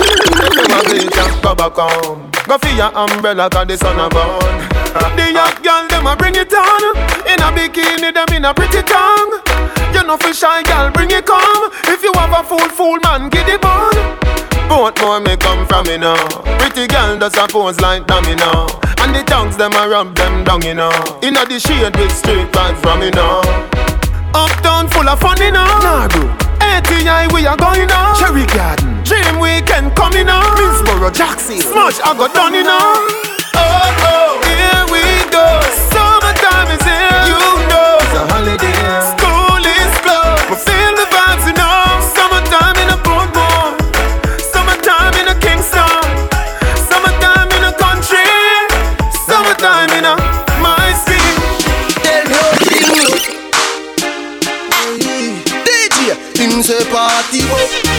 Go for your umbrella, cause the sun a burn. The young girl, them a bring it on. In a bikini, them in a pretty tongue. You know for shy girl, bring it come. If you have a fool man, get it on. Portmore may come from, you know. Pretty girl does a pose like them, you know. And the tongues, them a rub them down, you know. In a the shade with straight back from, you know. Uptown full of fun, you know. Nah, bro. ATI, we are going on. Cherry Garden. Dream Weekend coming on. Minsboro, Jackson. Smudge, I got done, you know. Oh, oh. Here we go, summertime is here, you know, it's a holiday, school is closed, but feel the vibes, you know, summertime in a Portmore, summertime in a Kingston, summertime in a country, summertime in a my city. Tell her DJ, him say party up,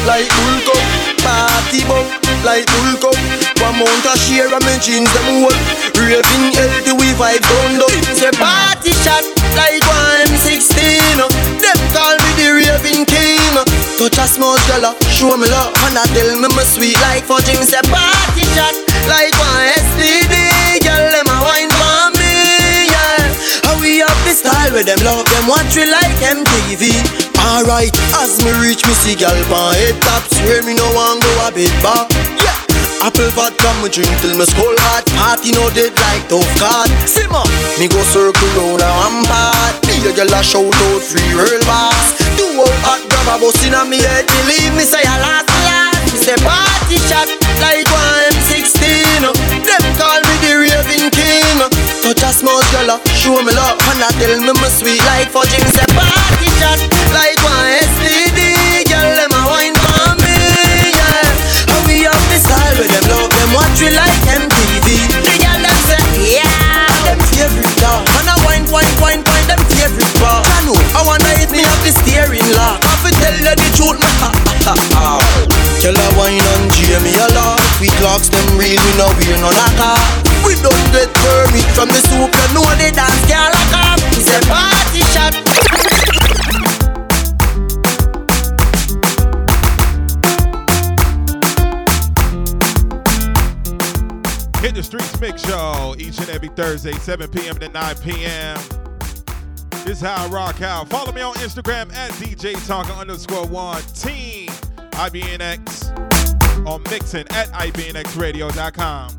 like Hulk up, party up, like Hulk up, 1 month a share and my jeans them whole. Raving healthy, we vibe down low. It's a party shot like one M16. Them call me the raving king. Touch a small girl, show me love. And I tell me my sweet like fudging. It's a party shot like one STD. Girl, them a wine for me, yeah. How we up the style with them love. Them watch we like MTV. Alright, as me reach me see girl pan head tops. Where me no one go a bit back, yeah. Apple vodka, me drink till me skull hot. Party no dead like tough card. Simmer, me go circle round a rampart. Me a gyal a shout out free world boss. Do up hot, grab a bus inna me head. Believe me say I lost a lot. Me say party shot like one M16. Them call me the raving king. Touch a small gyal, show me love, and I tell me me sweet like fudging. Me say party shot like one STD. Gyal them a wine for me. Style with them love, them watch we like MTV. The girl them say, yeah, them favorite dog. And I wine, them favorite bar. Cano, I wanna hit me up the steering lock. I fi tell you the truth, ma. Tell her wine and Jamie a lot. We clocks them real, we no wear none a car. We don't get permit from the soup, you know they dance girl a cop. It's a party shot. Hit the Streets Mix Show each and every Thursday, 7 p.m. to 9 p.m. This is how I rock out. Follow me on Instagram at DJ Tonka _1. Team IBNX on mixing at ibnxradio.com.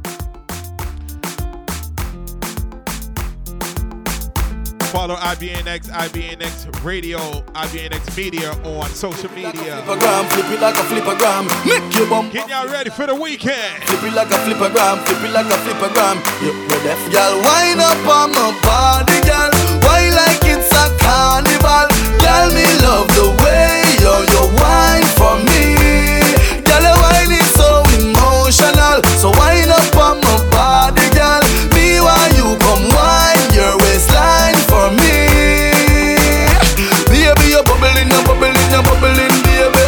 Follow IBNX, IBNX Radio, IBNX Media on social media. Flip it like a flippergram, make your bump. Get y'all ready for the weekend. Flip it like a flippergram, flip it like a flippergram. You're deaf. Y'all wind up on my body, y'all. Why like it's a carnival? Y'all me love the way you wine for me. Y'all the wine is so emotional. So wind up on my body, y'all. Me while you come wine your waistline. Bubbling, baby.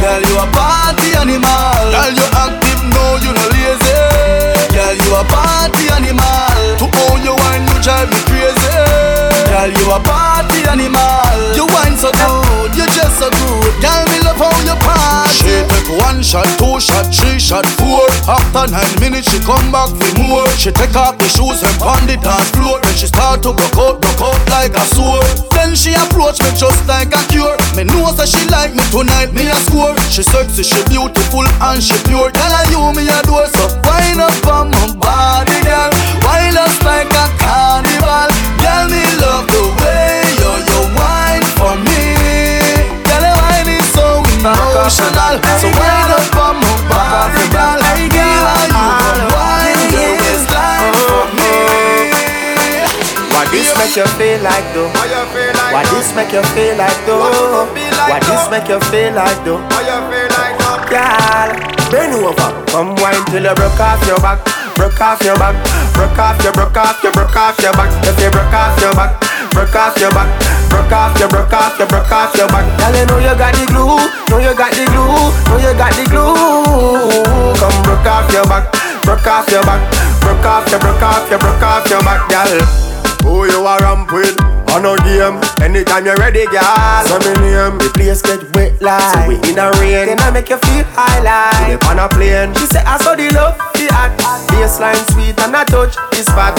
Girl, you a party animal. Girl, you active, no, you no lazy. Girl, you a party animal. To own your wine, you drive me crazy. Girl, you a party animal. You wine so good, you just so good. Girl, me love how you party. She take 1 shot, 2 shot, 3 shot, 4. After 9 minutes, she come back for more. She take off the shoes and pound the dance floor. Then she start to broke out like a sore. Then she approach me just like a cure. Me know that she like me tonight, me a score. She sexy, she beautiful and she pure. Tell her you me a door, so wind up on my body, girl. Wind us like a carnival. Girl, me love the way you wine make you feel like though? Why this make you feel like though? Why this make you feel like though? Girl, bend over, come wine till you broke off your back, broke off your back, broke off your, broke off your, broke off your back. If you broke off your back, broke off your back, broke off your, broke off your, broke off your back. Girl, you know you got the glue, know you got the glue, know you got the glue. Come broke off your back, broke off your back, broke off your, broke off your, broke off your back, girl. Who you a ramp with? On a game. Anytime you're ready, girl. So me name. The place get wet like, so we in the rain. Then I make you feel high like on a plane. She say I saw the love, the act. Baseline sweet and I touch is fat.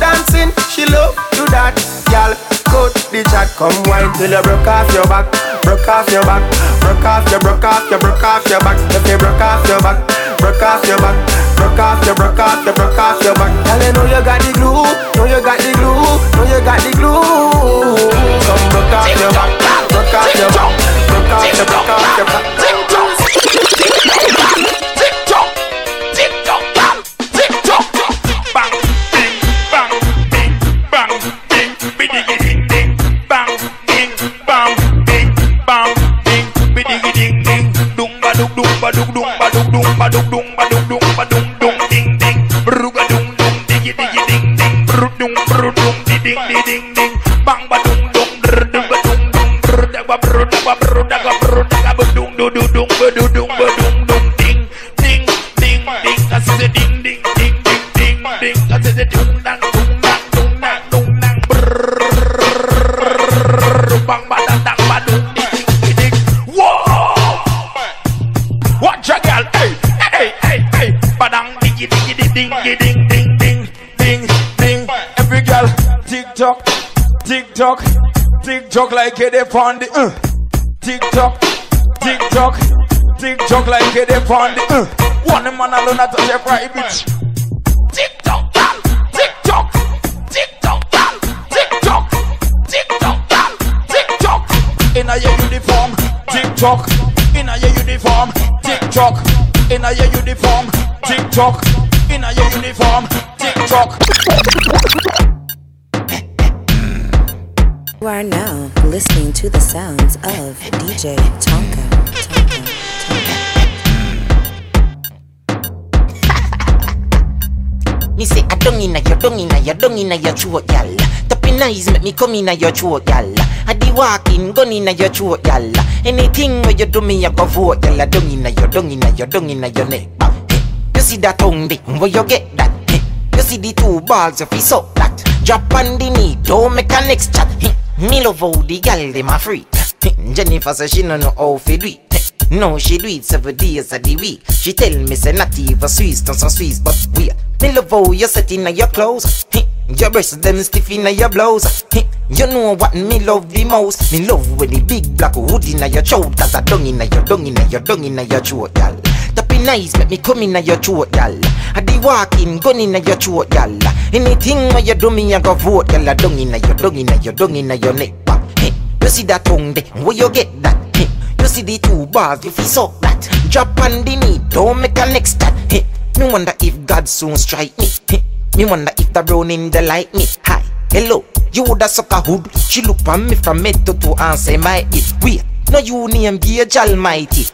Dancing, she love, do that. Girl, cut the chat. Come wine till you broke off your back, broke off your back, broke off your, broke off your, broke off your back. If you broke off your back, broke off your back, broke off your, broke off your, broke off your back. Girl, you know you got the glue, know you got the glue, know you got the glue. Come broke off your back, broke off your back, broke off your, broke off your back. Tick tock, tick tock, tick tock, bang, ding, bang, ding, bang, ding, biddy, ding, bang, ding, bang, ding, bang, ding, biddy, ding, ding, dum ba dum dum ba dum dum ba dum dum ba dum. Tick-tock like they found it. Tick-tock, tick-tock, tick-tock like they found it. One man alone at a separate bitch. Tick-tock, tick-tock, tick-tock, tick-tock, tick-tock, tick-tock. In a your uniform, tick-tock. In a your uniform, tick-tock. In a your uniform, tick-tock. In a your uniform, tick-tock. You are now listening to the sounds of DJ Tonka. Me say I don't inna your, don't inna your, don't inna your throat, gyal. Tapping eyes make me come inna your throat, gyal. I di walking, gun inna your throat, gyal. Anything where you do me, I go vote, gyal. Don't inna your, don't inna your, don't inna your neck. Hey, you see that tongue, dick? Where you get that? Hey, you see the two balls of his up that? Drop on the knee, don't make a next chat. Hey. Me love how the girl dem a free. Jennifer says she no know how to do it. No, she do it 7 days of the week. She tell me say not even Swiss, don't some Swiss, but weird. Me love how you set in your clothes. Your breasts them stiff in your blouse. You know what me love the most? Me love when the big black hood in your throat. Cause I dung in your, dung in your, dung in your throat, y'all. Tapping eyes make me come in your throat, y'all. I di walking, gun in your throat, y'all. Anything where you do me, I go vote, y'all. Dung in your, dung in your, dung in your neck. You see that tongue there, where you get that? You see the two bars, if you suck that. Drop on the knee, don't make a next that. Me wonder if God soon strike me. Me wonder if the browning they like me. Hi, hello, you woulda suck a hood. She look at me from head to toe and say my it. We, no you name Gage Almighty.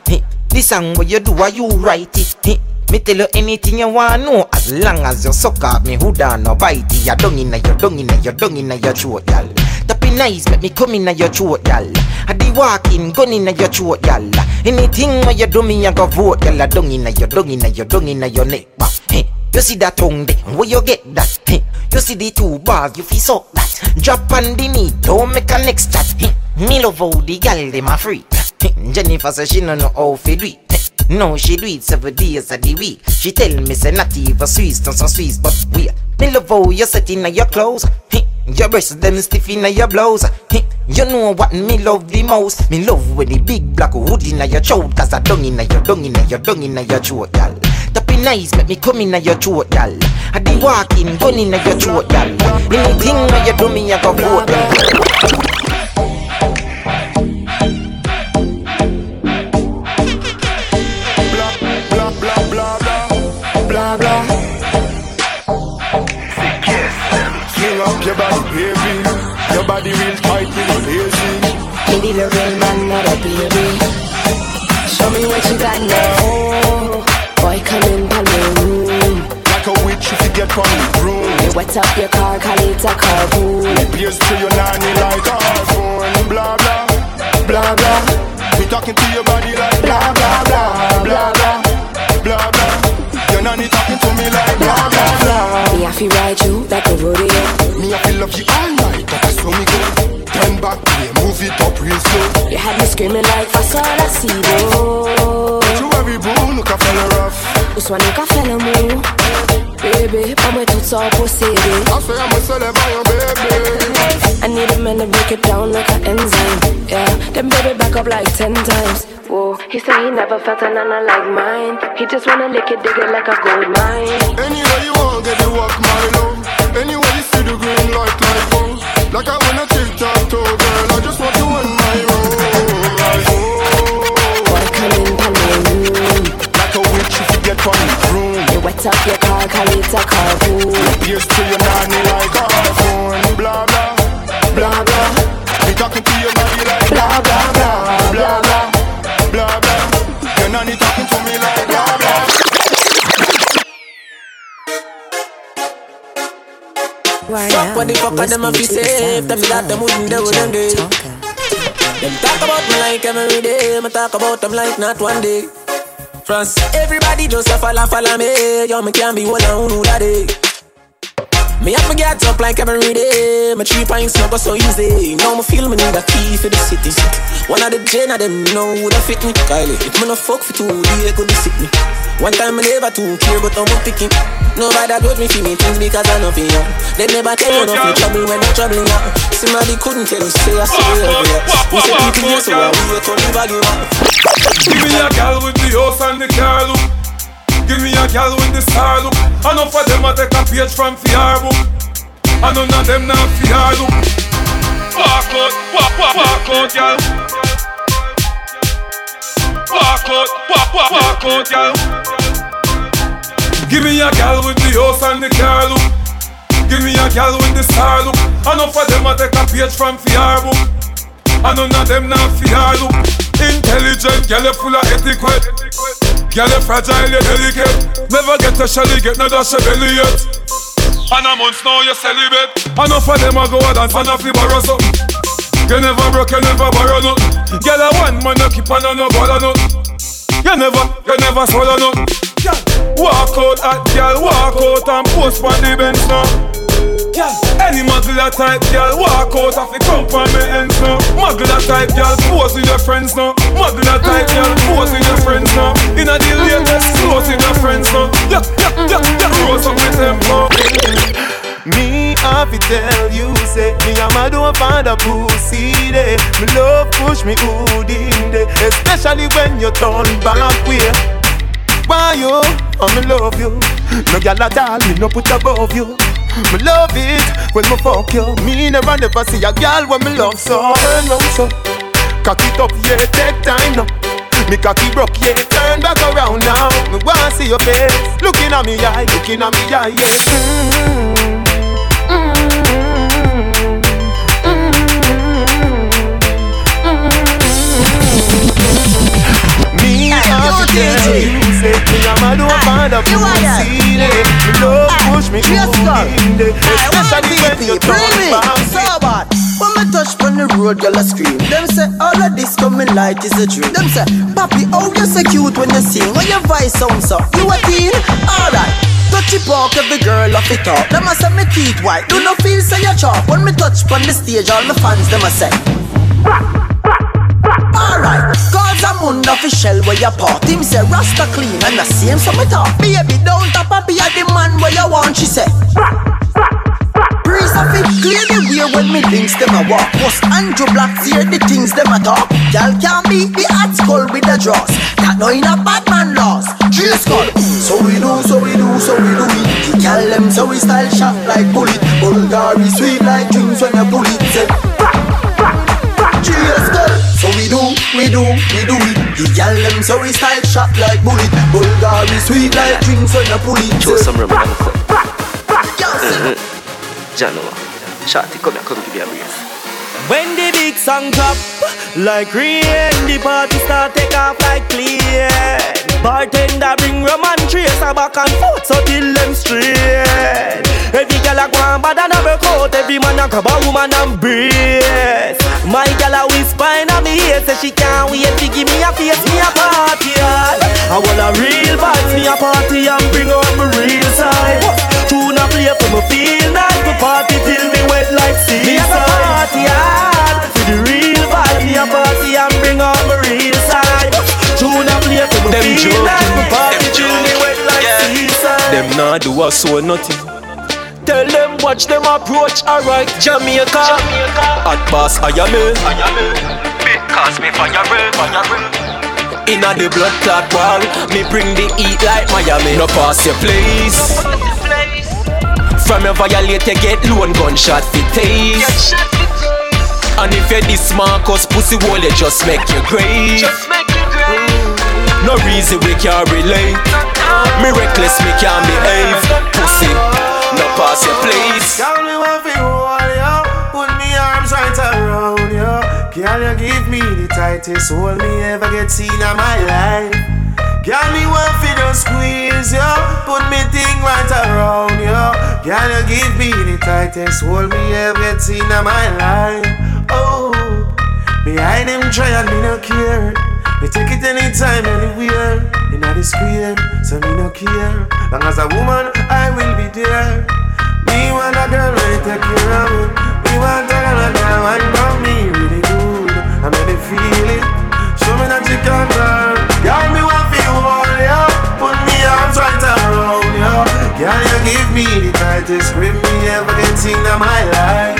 This song what you do, are you write it? Me tell you anything you want know, as long as you suck at me hoodie no bite it. You dung inna your, dung inna your, dung inna your throat, y'all. Tapping eyes make me come inna your throat, y'all. I di walking, gun inna your throat, y'all. Anything where you do me, I go vote, y'all. Dung inna your, dung inna your, dung inna your neck. You see that tongue there, where you get that? You see the two bars, you feel so that. Drop on the knee, don't make a next chat. Me love how the girl dem a freak. Jennifer says she no know how to do it. No, she do it 7 days of the week. She tell me say not even Swiss, don't some Swiss, but weird. Me love how you set in your clothes. Your breasts them stiff in your blouse. You know what me love the most? Me love when the big black hood in your throat. Cause I dung in your, dung in your, dung in your throat, y'all. Tapping nice, make me come in your throat, y'all. I di walking, gun in your throat, y'all. Anything where you do me, I go vote, y'all. Blah blah. Kiss them. Kill up your body, baby. the real type in a daisy. You need a real man, not a baby. Show me what you got now. Boy, come in for the room. Like a witch if you get from the broom. You wet up your car, call it a carpool. You pierce to your nanny like a harpoon. Blah, blah, blah, blah. We talking to your body like blah, blah, blah, blah, blah, blah, blah. Your nanny talking to me like blah, blah, blah. Me, I feel ride you like a rodeo. Me, I feel love you all night, that's where we go. Turn back, play, move it up real slow. You had me screaming like that's all I see, though. But you every boo, look a fella rough. Uswa look a fella move. Baby, pa mwen tout sa posede. I say I'm a celebrity, baby. I need a man to break it down like an enzyme. Yeah, them baby back up like 10 times. Whoa, he say he never felt a nana like mine. He just wanna lick it, dig it like a gold mine. Anywhere you want, get the walk, my love. Anywhere you see the green light, like oh. Like I wanna tic-tac-toe, girl, I just want you on my road. Like oh. Boy, come in for my room. Like a witch if you get from the room. You wet up your car, call it a carpool. You pierce to your nanny like a harpoon. Blah, blah, blah, blah. We talking to your body like blah, blah, blah, blah, blah. Blah, blah. Your nanny talking to me like blah, blah. Fuck what the fuck are them a be safe? Them that them wouldn't do them day. Them talk about me like every day. Me talk about them like not one day. France, everybody just a follow me. Yo, me can't be one and who that day. Me have me get up like every day. My 3 pints not go so easy. Now me feel me need a key for the city. One of the gen of them know who da fit me. Kylie, if me no fuck for 2 days, could be sick me. One time me never too care, but I'm picking. Nobody got me for me things because I know for you. They never tell you no trouble when I'm troubling up. Somebody couldn't tell you say I saw you here. We say people here so I will come and bag you up. Give me a girl with the horse and the car look. Give me a gal when the star look. Enough of them a take a page from Fiar book. And none of them not Fiar look. Walk out, walk out, gal. Walk out, walk out, gal. Give me a gal with the house and the car look. Give me a gal when the star look. Enough of them a take a page from Fiar book. And none of them not Fiar look. Intelligent, gal full of etiquette. Girl, you're fragile, you're delicate. Never get a shelly, get no dash a belly yet. And a month now, you're celibate. Enough of them a go out and fan off the borrow something. You never broke, you never borrow nothing. Girl, a one man, you keep on and no bother nothing. You never swallow nothing. Walk out at girl, walk out and post for the bench now. Yeah. Any muggler type girl walk out of the compartment ends now. Muggler type girl pose with your friends now. Muggler type girl pose with your friends now. In a the latest clothes with your friends now. Yeah, rose up with them now. Me, I fi tell you, say me a mad over find a pussy day. Me love push me hood in day, especially when you turn back way. Why you? I me love you. No gyal at all, me no put above you. Me love it when me fuck you. Me never see a girl when me love so. Turn round so, cock it up yeah, take time now. Me cocky broke yeah, turn back around now. Me wanna see your face, looking at me eye, yeah. Me I feel you say me I'm a dope and a pussy day. Love push me yes, in the especially when you talk so bad. When me touch on the road, girl I scream. Them say all of this coming light is a dream. Them say, Papi, oh you so cute when you sing. When your voice sounds up, you a teen. Alright, touchy park every girl off it up. Them a say me teeth white, do not feel say you chalk. When me touch on the stage, all my fans them a say. Alright, cause I'm under the shell where you part. Him say Rasta clean and the same so me talk. Baby don't tap up here the man where you want. She say Breeze of it clear the way when me links them a walk. Cause Andrew Blacks hear the things them a talk. Y'all can beat the hot skull with the draws. That no in a bad man loss. Drill skull. So we do it. Y'all them so we style shot like bullet. Bulgari sweet like drinks when the bullet say drill skull. So we do it. The gyal them so we style shot like bullet. Bulgari sweet like drinks on the pulley. Show some rum and fuck. Janua, shawty, come here, come give me a breeze. When the big song drop, like rain, the party start take off like clean. Bartender bring rum and tracer back and forth, so till them straight. Every girl a go and bad and have a coat, every man a grab a woman and brace. My girl a whisper in a me ear, say she can't wait to give me a face, me a party hard. I want a real vibes, me a party and bring out my real side. Tune a play for me feel nice, we party till me wet like seaside. For the real vibe, me a party and bring out my real side. Tune a play for me feel nice, we party till me wet like seaside. Them nah do us so nothing. Tell them watch them approach, alright Jamaica. At pass I am in. Because me fire. Inna the blood clot wall, me bring the heat like Miami. No pass your place. From your violator get loan gunshot for taste. And if you this Marcus pussy wall, you just make your grave. No reason we can't relate. Me reckless, me can't behave. Pussy, no pass your place. Tell me what you want, yo. Put me arms right around you. Girl, you give me the tightest hold me ever get seen in my life. Girl, me want for just squeeze you, put me thing right around you. Girl, you give me the tightest hold me ever get seen in my life. Oh, behind them try and me no care. Me take it anytime, anywhere. Inna the square, so me no care. Long as a woman, I will be there. Me want a girl who take care of me. Me want a girl who don't want me really. I made it feel it. Show me that you can burn. Girl, me want to hold you. Put me arms right around you. Girl, you give me the tightest grip me ever get seen in my life.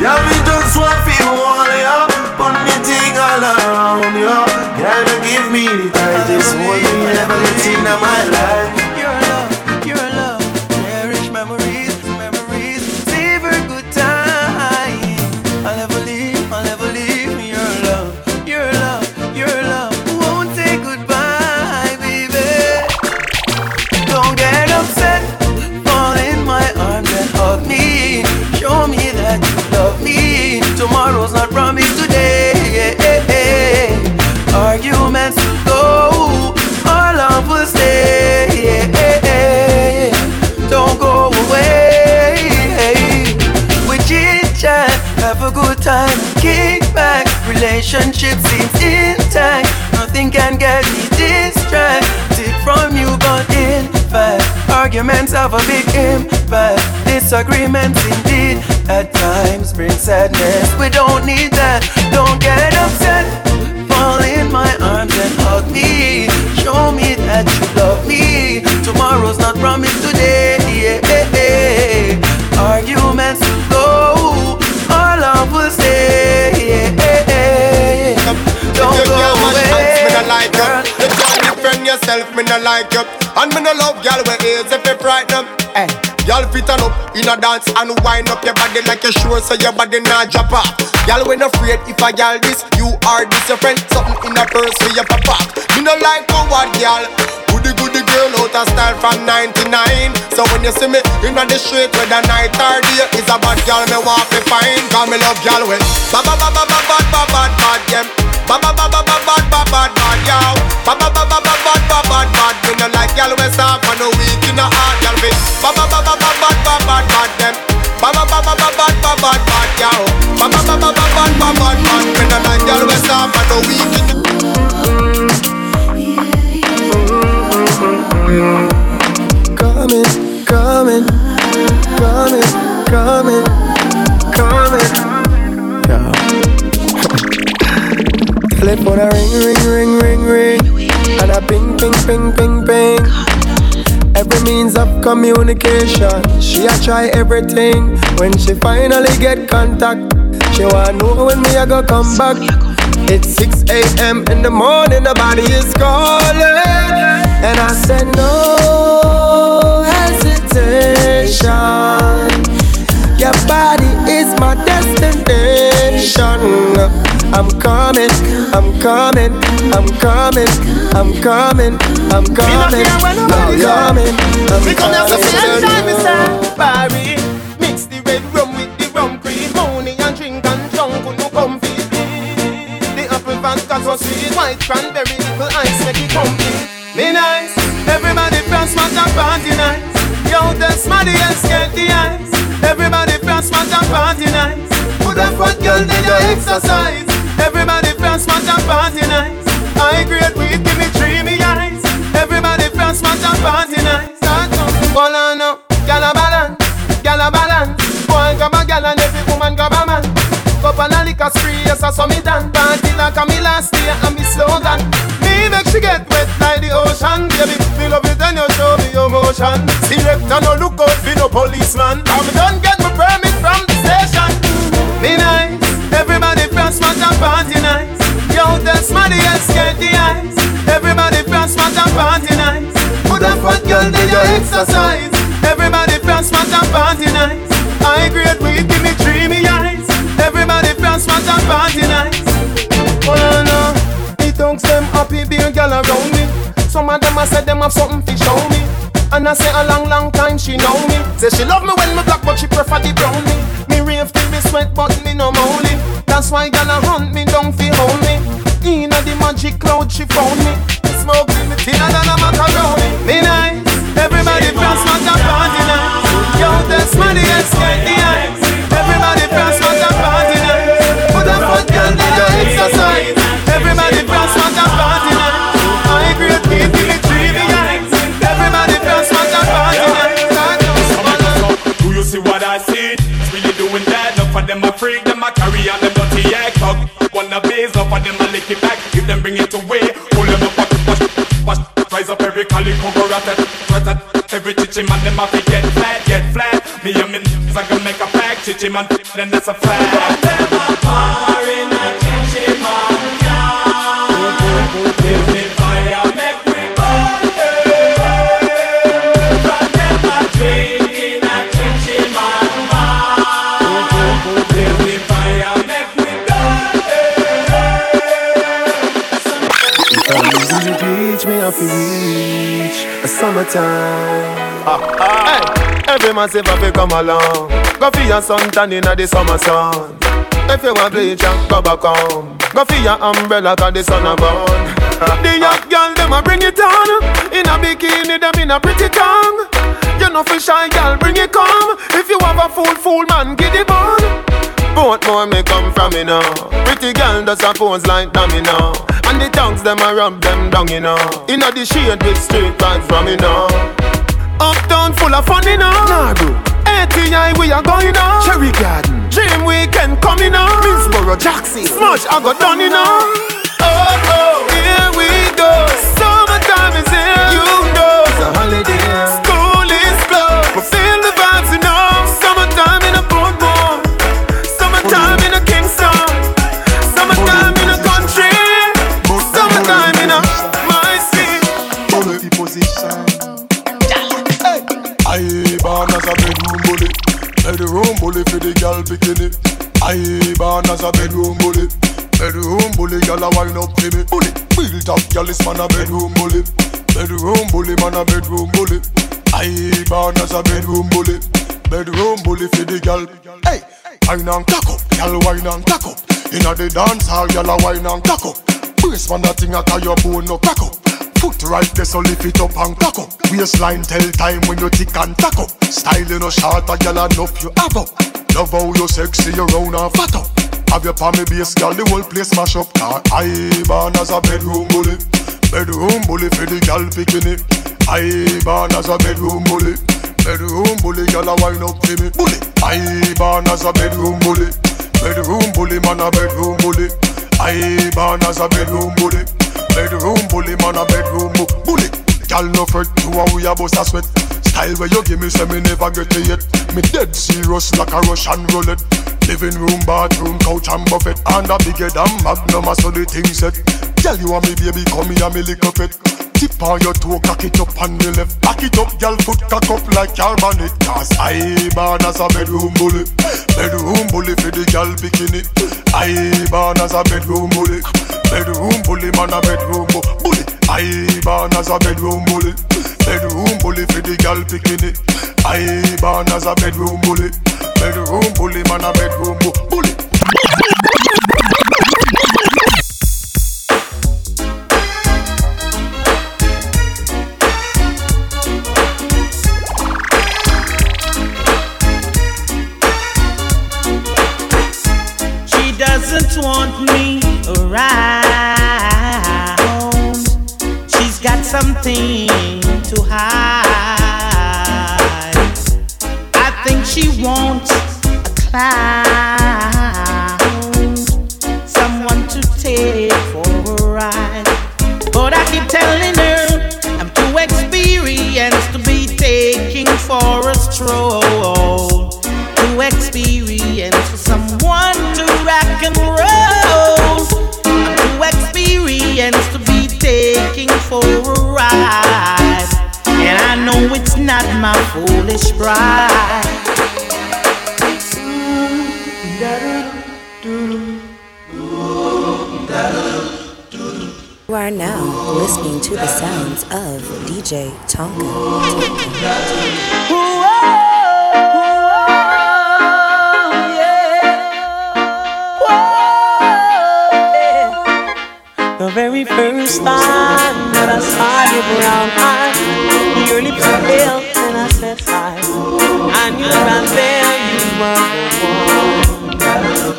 Girl, me just want to hold you. Put me thing all around you. Girl, you give me the tightest hold me ever get seen in my life. Your love, cherish memories, savor good time. I'll never leave. Tomorrow's not promised today. Arguments go, our love will stay. Don't go away. We chit chat, have a good time, kick back. Relationship seems intact. Nothing can get me distracted from you, but in fact, arguments have a big impact. Disagreements indeed at times bring sadness. We don't need that. Don't get upset. Fall in my arms and hug me. Show me that you love me. Tomorrow's not promised today. Arguments will go. Our love will stay. Don't go away. Defend yourself, me no like you. And me no love y'all where is if you frighten. Hey, y'all fit on up in a dance and wind up your body like a sure so your body not drop off. Y'all when afraid if I y'all this, you are this your friend. Something in a purse for your papa. Me no like coward y'all. Goody girl out of style from 99. So when you see me in the street whether night or day, it's a bad y'all me want to find. Cause me love y'all with ba ba ba ba ba ba ba ba ba yeah. Bad bad bad bad bad bad bad bad yow. Bad bad bad bad bad bad bad bad. Me no like y'all we soft and no weak in the heart, y'all be. Bad bad bad bad bad bad bad bad them. Bad bad bad bad bad bad bad bad yow. Bad bad bad bad bad bad bad bad. Me no like y'all we soft and no weak in the. Coming. Telephone a ring, ring, ring, ring, ring. And a ping, ping, ping, ping, ping. Every means of communication, she a try everything. When she finally get contact, she wanna know when me a go come back. It's 6 a.m. in the morning, the body is calling. And I said no hesitation. Your body is my destination. I'm coming. Me coming. Time is Paris. Mix the red rum with the rum cream. Money and drink and junk. exercise. Everybody from smash and party nights. I grade weed, give me dreamy eyes. Everybody from smash and party nights. Hold on up, gala balance, gala balance. One grab a gal and every woman grab a man. Couple of liquor spree, yes I saw me dance. Party like a me last year and me slogan. Me make she get wet like the ocean. Baby, me love it and you show me your motion. Select and no look out, be no policeman. I'm done get my permit from the station. Me nice, everybody from smash and party nights. Yo, that's money and skate the eyes. Everybody from smash and party nights. Put a fat girl in your exercise. Everybody from smash and party nights. I grade weed, give me dreamy eyes. Everybody from smash and party nights. Oh no, it dunks them happy beer girl around me. Some of them I said them have something to show me. And I say a long, long time she know me. Say she love me when me black but she prefer the brown me. Me rave till me sweat but me no moly. That's why girl a hunt me down fi hold me. Inna the magic cloud she found me. Smoke me thinner than a macaroni. Me nice, everybody from smash and party nights. Yo, that's money and skate the eyes. Everybody from smash and party nights. Put a foot girl in your exercise. Everybody from smash and party nights. I great people give me dreamy eyes. Everybody from smash and party nights. Do you see what I see? Really doing that? Enough of them a freak, them a carry on them dirty egg cock. Wanna base, enough of them a lick it back. If them bring it away, pull them up. Rise up every calico, go ratat, ratat. Every chichi man, them have to get flat, get flat. Me and me niggas, I can make a pack. Chichi man, then that's a flag. Put them a bar in a chichi man yard. Give me fire, make me burn. Put them a drink in a chichi man bar. Give me fire, make me burn. Me off the beach, a summertime. Hey, every man say if you come along, go for your suntan in the summer sun. If you want bleach and go back home, go for your umbrella 'cause the sun a burn. The young girl them a bring it on, in a bikini them in a pretty tongue. You know for shy girl bring it come, if you have a fool man give it on. Both more may come from me now. Pretty girl does her phones like dummy now. And the tongues them a rub them down, you know. In the shade with straight vibes from me now. Uptown full of fun, you know. Nah, bro. ATI we are going now. Cherry Garden. Dream Weekend coming now. Minsboro, Jackson. Smash I got done, you know. Oh, here we go. Summertime is here, you know. It's a holiday. School is closed. But feel the vibes, you know. Summertime in a boat boat. Summertime in a Kingston, summertime in a country, summertime in a my city. Bullet position. Aye, barn as a bedroom bullet. Bedroom bullet for the girl bikini. Aye, barn as a bedroom bullet. Bedroom bullet, girl a wind up to me. Bullet, built up, girl is man a bedroom bullet. Bedroom bullet, man a bedroom bullet. Aye, barn as a bedroom bullet. Bedroom bullet for the girl. Hey. Wine and cock up, y'all wine and cock up. Inna the dance hall, y'all wine and cock up. Brace man that thing at your bone no crack up. Foot right there so lift it up and cock up. Waistline tell time when you tick and tack up. Style you no short a y'all enough you have up. Love how you sexy, you round and fat up. Have your palmy base, y'all the whole place mash up. Iban as a bedroom bully. Bedroom bully for the y'all bikini. Iban as a bedroom bully. Bedroom bully, y'all a wine up to me. Bully, I born as a bedroom bully. Bedroom bully, man a bedroom bully. I born as a bedroom bully. Bedroom bully, man a bedroom bully. Y'all no fret, you and we a bust a sweat. Style where you give me, say me never get it yet. Me dead serious like a Russian roulette. Living room, bathroom, couch and buffet. And a bigger than Magnum, so the thing set. Tell you and me baby, come here, me lick a pet. Tip on your toe, cock it up on the left. Back it up, girl, foot cock up like your bonnet. Cause I born as a bedroom bully. Bedroom bully for the girl bikini. I born as a bedroom bully. Bedroom bully, man a bedroom bully. I born as a bedroom bully. Bedroom bully for the girl bikini. I born as a bedroom bully. Bedroom bully, man a bedroom bully. just want me around. She's got something to hide. I think she wants a clown, someone to take for a ride. But I keep telling her I'm too experienced to be taking for a stroll. Too experienced for someone to rock and roll. I'm too experienced to be taking for a ride. And I know it's not my foolish pride. You are now listening to the sounds of DJ Tonka. The very first time that I saw your brown eyes, your lips were pale, and I said hi. I knew right there you were the one.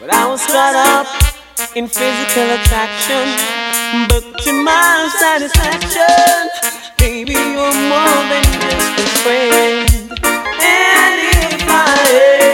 But I was caught up in physical attraction, but to my satisfaction, baby, you're more than just a friend. And if I ever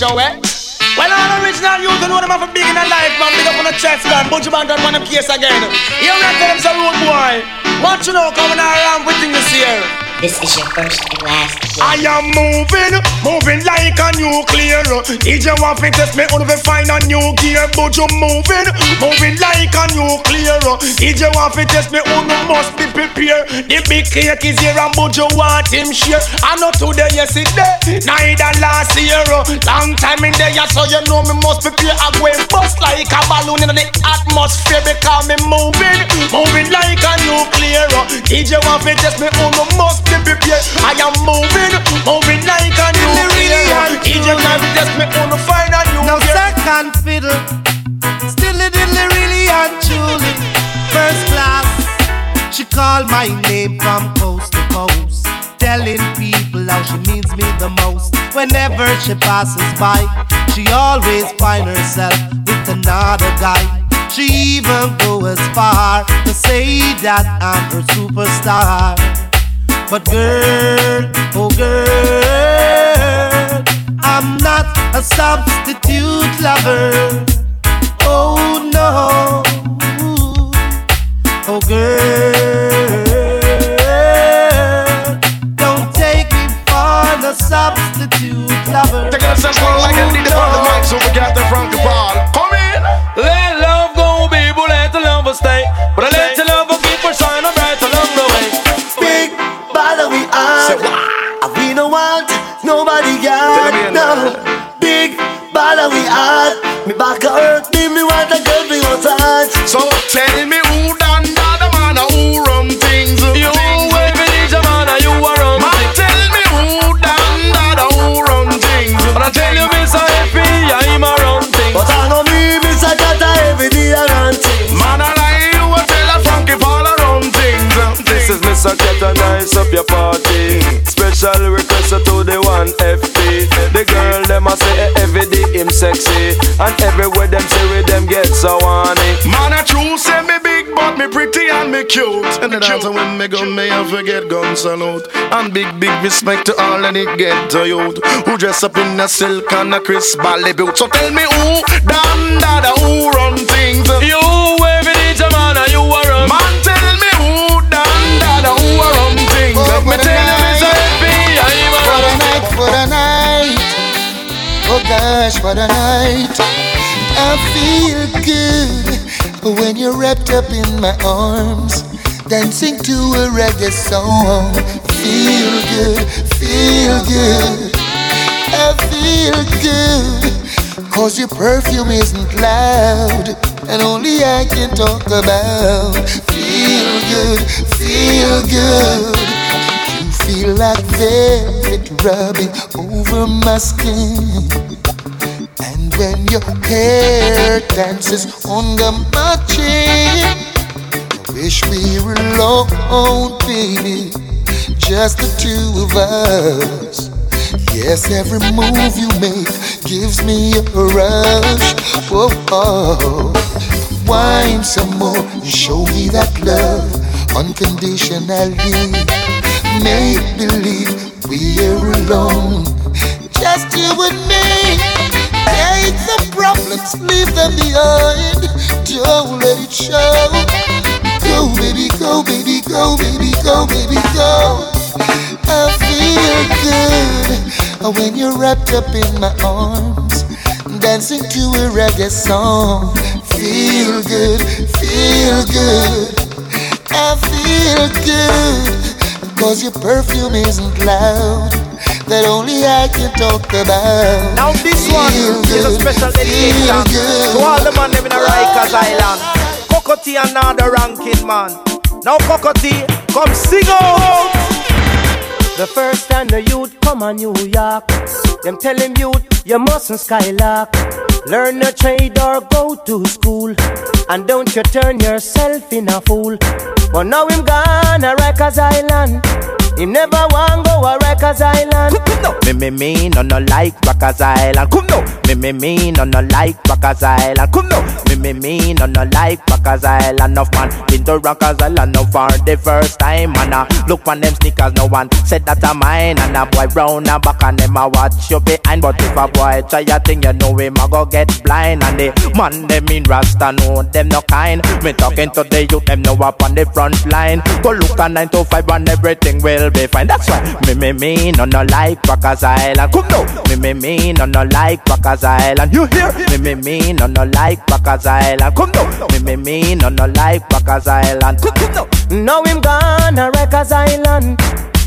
show, eh? Well, all original youth, you know them have a big in their life, man. Big up on the chest, man. Bunch of man got one up case again. You reckon them some road boy. What you know coming around with things this year? This is your first and last year. I am moving, moving like a nuclear. DJ want me test me, only to find a new gear. But you moving, moving like a nuclear. DJ want me test me, only must be prepared. The big cake is here and but you want him share. I know today, yesterday, neither last year. Long time in there, so you know me must prepare. I go and bust like a balloon in the atmosphere. Because me moving, moving like a nuclear. DJ want me test me, only must be prepared. I am moving, moving like a nuclear. DJ want me test me, only find a new. Now second fiddle, still a diddly really and truly. First class, she called my name from coast to coast, telling people how she needs me the most. Whenever she passes by, she always finds herself with another guy. She even goes as far to say that I'm her superstar. But girl, oh girl, I'm not a substitute lover. Oh no, oh girl, don't take me for the substitute lover. Take it a step like I need to find the mic, so we got the front the ball. Come in, let love go, baby, let the lover stay. But I let the lover keep her shine bright along the way. Big bother we are, and we don't want nobody else. No, big bother we are. Me back a hurt me, me want a girl be your touch. So tell me who done that, the man who run things. You will believe the man you are run. Man, tell me who done that, who run things. But I tell you, Mr. Happy, I'm a run things. But I know me, Mr. Kata, every day I run things. Man, I like you, I tell a funky ball around things. This is Mr. Kata, nice up your party. Special request to the one FP. The girl, them I say every day him sexy. And everywhere them say with them get so on it. Man, I true say me big, but me pretty and me cute. And that's when me gun, me I forget gun salute. And big, big respect to all and it get to youth who dress up in a silk and a crisp ballet boot. So tell me who damn dada who run things. You every day a man and you are run. Man, tell me who damn dada who are run things. Oh, me tell you it's a happy I'm a run. For the night, oh gosh, for the night. I feel good when you're wrapped up in my arms, dancing to a reggae song. Feel good, feel good. I feel good, cause your perfume isn't loud, and only I can talk about. Feel good, feel good. You feel black velvet rubbing over my skin. And when your hair dances under my chin, I wish we were alone, baby, just the two of us. Yes, every move you make gives me a rush. Whoa, oh. Wine some more and show me that love unconditionally. Make believe we're alone, just you and me. Take the problems, leave them behind, don't let it show. Go baby, go baby, go baby, go baby, go. I feel good when you're wrapped up in my arms, dancing to a reggae song. Feel good, feel good, I feel good. Cause your perfume isn't loud, that only I can talk about. Now this feel one good, is a special dedication to all the man living in Rikers Island. Cocotte and now the ranking man. Now Cocotte, come sing out. The first time the youth come on New York, them tell him youth, you mustn't skylark. Learn a trade or go to school, and don't you turn yourself in a fool. But now him gone a Rikers Island. Him never want go a Rikers Island. Come no, me no like Rikers Island. Come no, me no like Rikers Island. Come no, me no like Rikers Island. Enough man been to Rikers Island now for the first time, and I look on them sneakers. No one said that I'm mine, and a boy round a back and them a watch you behind. But if a boy try a thing, you know him a go get blind. And the man them in Rasta know them no kind. Me talking to the youth, them no up on the front line. Go look at 9 to 5 and everything will be fine. That's why me no like Rikers Island. Come no, me no like Rikers Island. You hear? Me no like Rikers Island. Come no, me no like Rikers Island. Come no. Now him gone a Rikers Island.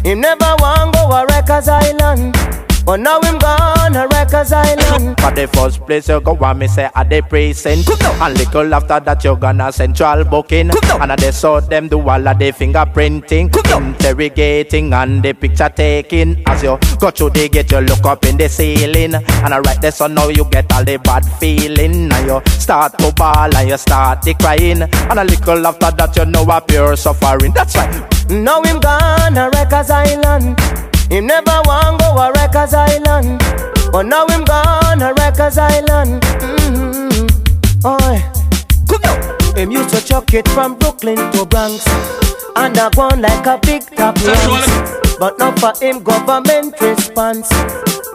Him never want go a Rikers Island. But now I'm gone to Rikers Island. For the first place you go and me say at the precinct. And little after that you gonna central booking. And they saw them do all of the fingerprinting, interrogating and the picture taking. As you go through the gate you look up in the ceiling, and right there so now you get all the bad feeling. And you start to bawl and you start the crying. And a little after that you know a pure suffering. That's right. Now I'm gone to Rikers Island. Him never want go a Rikers Island, but now him gone a Rikers Island. Oh, him used to chuck it from Brooklyn to Bronx, and I gone like a big top ranks. But now for him government response,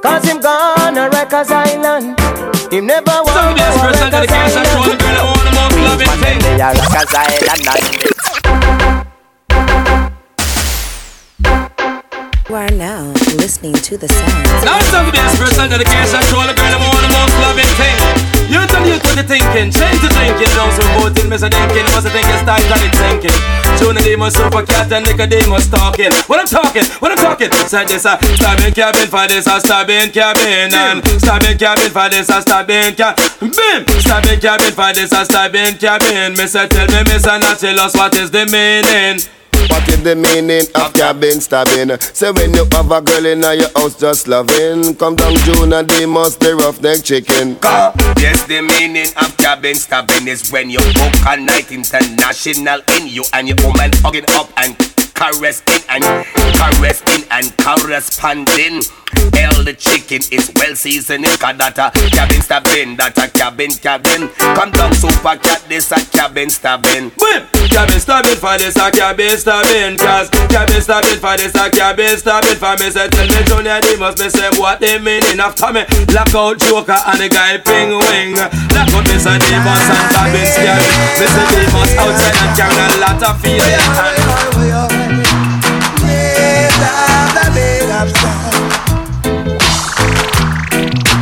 cause him gone a Rikers Island. Him never want go a Rikers Island. You are now listening to the sounds. Now it's over this person that I can't control. A girl I want more loving thing. You tell you to the thinking, change the drinking. Don't support it, miss a thinking. Must a thinking, start got it thinking. Tuna super cat and Nicodemus talking. What I'm talking. Said this, I stabbing cabin for this, I stabbing cabin. And stabbing cabin for this, I stabbing cabin. Bim! Stabbing cabin for this, I stabbing cabin. Miss a tell me, miss a not tell us what is the meaning. What is the meaning of cabin stabbing? Say when you have a girl in your house just loving, come down June and they must be roughneck chicken. Yes, the meaning of cabin stabbing is when you book a night international in you and your woman hugging up and caressing and corresponding. Hell, the chicken is well seasoned. That a cabin stabbing, that a cabin. Come down super cat, this a cabin stabbing. Boom! Cabin stabbing for this a cabin stabbing. Cause cabin stabbing for this a cabin stabbing. For me say tell me Junior, they must be say what they meaning after me. Lock out Joker and the guy ping wing. Lock out Mr. Demons and cabin scary. Mr. Demons outside and carrying a lot of fear.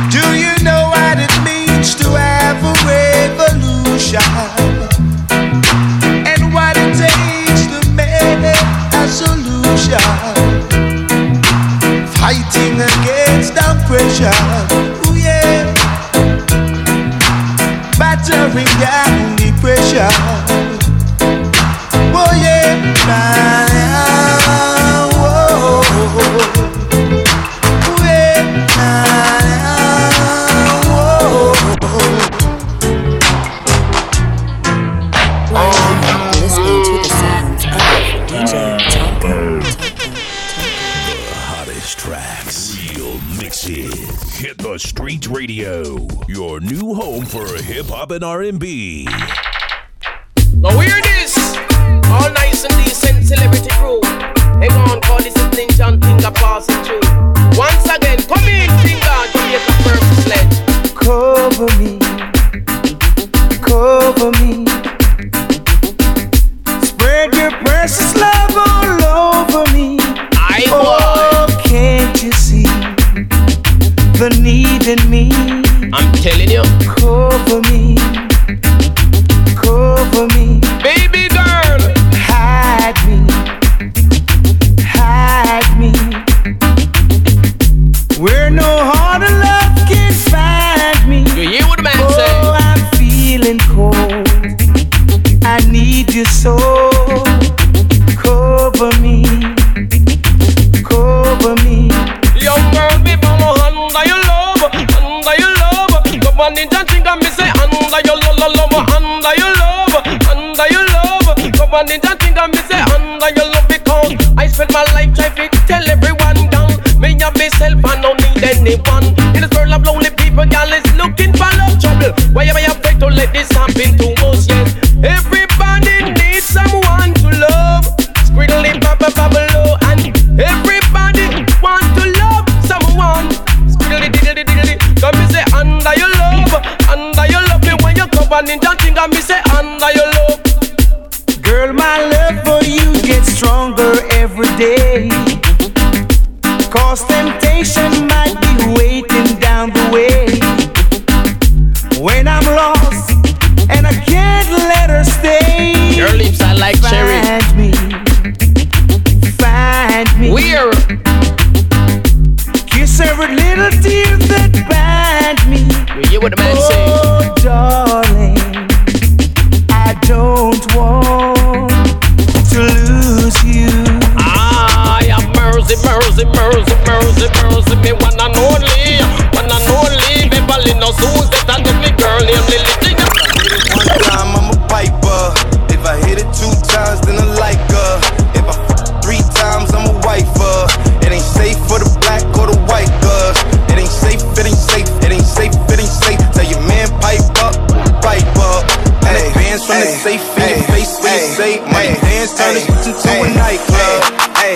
Do you know what it means to have a revolution? And what it takes to make a solution? Fighting against oppression, ooh yeah. Battering down depression, oh yeah. Now, oh, oh, oh. This is Hit the Streets Radio, your new home for hip-hop and R&B. Now hear this, all nice and decent celebrity crew. Hang on, call this is Ninja and Tinga passing through. Once again, come in, Tinga, to get the first sledge. Cover me, cover me. Spread your precious love all over me. I want. Oh, can't you see the need in me? I'm telling you. Cover me, cover me. Baby girl, hide me, hide me. Where no heart of love can find me. You hear what the man say? Oh, I'm feeling cold, I need your soul. Cover me, cover me. Young girl, me follow under your love, under your love. Come on in and think and me say under your love, under your love, under your love. Come on in and think and me say under your love, because I spend my life trying to tell everyone down. Me and myself, I don't need anyone. In this world of lonely people, y'all is looking for love trouble. Why am I afraid to let this happen to us? Yes, everybody needs someone to love. Squiddly papa babble and everybody want to love someone. Squiddly diddly diddly. Come me say under your love, under your love. Me when you come and in that thing, come me say under your love. Girl, my love for you gets stronger every day, cause temptation might be waiting down the way. When I'm lost and I can't let her stay, your lips are like cherry. Find me, find me. We're kiss every little tear that bind me. You hear what the man say? Oh, darling, I don't want to lose you. Mercy, mercy, mercy, mercy, mercy, me one and only, me Valino Susie, that is me girl, I'm Lily. One time I'm a piper, if I hit it two times, then I like her. If I fuck three times, I'm a wifer. It ain't safe for the black or the white girls. It ain't safe, it ain't safe, it ain't safe, it ain't safe. Tell your man pipe up, and bands from the safe in your face when you say, my dance turn this into a nightclub.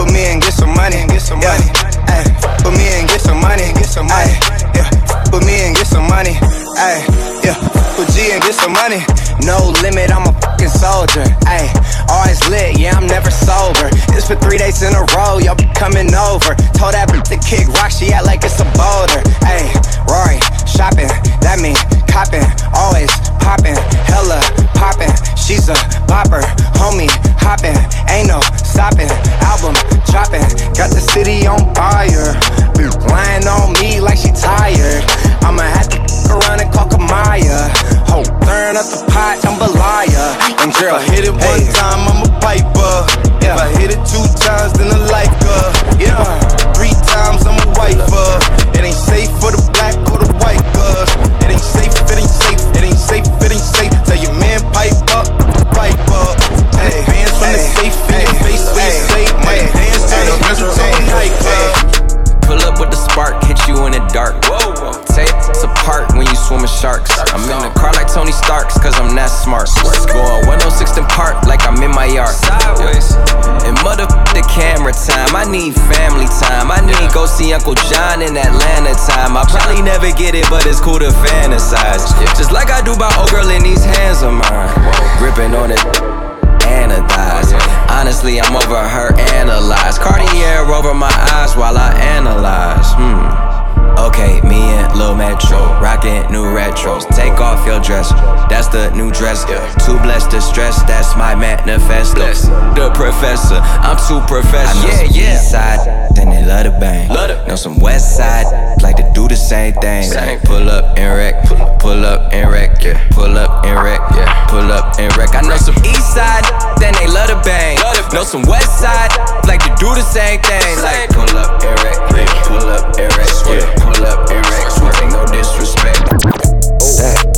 Put me and get some money, and get some money. Ay, put me and get some money, and get some money. Yeah, put me and get some money. Ay, yeah, put G and get some money. No limit, I'm a fucking soldier. Ay, always lit, yeah, I'm never sober. It's for 3 days in a row, y'all be coming over. Told that bitch to kick rock, she act like it's a boulder. Ay, Rory, shopping, that mean copping, always popping, hella popping. She's a bopper, homie, hopping, ain't no stopping. Album dropping, got the city on fire. Bitch lying on me like she tired. I'ma have to around and call Kamaya. Ho, turn up the pot, I'm a liar. And girl, if I hit it one time, I'm a piper. Yeah. If I hit it two times, then I like her. Yeah, three times, I'm a wiper. It ain't safe for the black or the white girls. It ain't safe, it ain't safe, it ain't safe, it ain't safe. Tell your man pipe up, hey. Bands from the safe in your face when you say, my dance turn up into a nightclub. Pull up with the spark, hit you in the dark. It's apart when you swim with sharks. I'm in the car like Tony Stark's, cause I'm that smart. Going 106th and Park like I'm in my yard. And motherfuck the camera time, I need family time. I need go see Uncle John in Atlanta time. I probably never get it, but it's cool to fantasize. Just like I do by old girl in these hands of mine. Gripping on it. Anodized. Honestly, I'm over her analyzed. Cartier over my eyes while I analyze. Okay, me and Lil Metro rockin' new retros. Take off your dress, that's the new dress. Too blessed to stress, that's my manifesto. The professor, I'm too professional. Yeah. East side, then they love the bang. Know some west side, like to do the same thing. Pull up and wreck, pull up and wreck, yeah. Pull up and wreck, yeah. Pull up and wreck. I know some east side, then they love the bang. Know some west side, like to do the same thing. Like pull up and wreck, yeah. Pull up and wreck, yeah. Pull up and wreck, ain't no disrespect. That.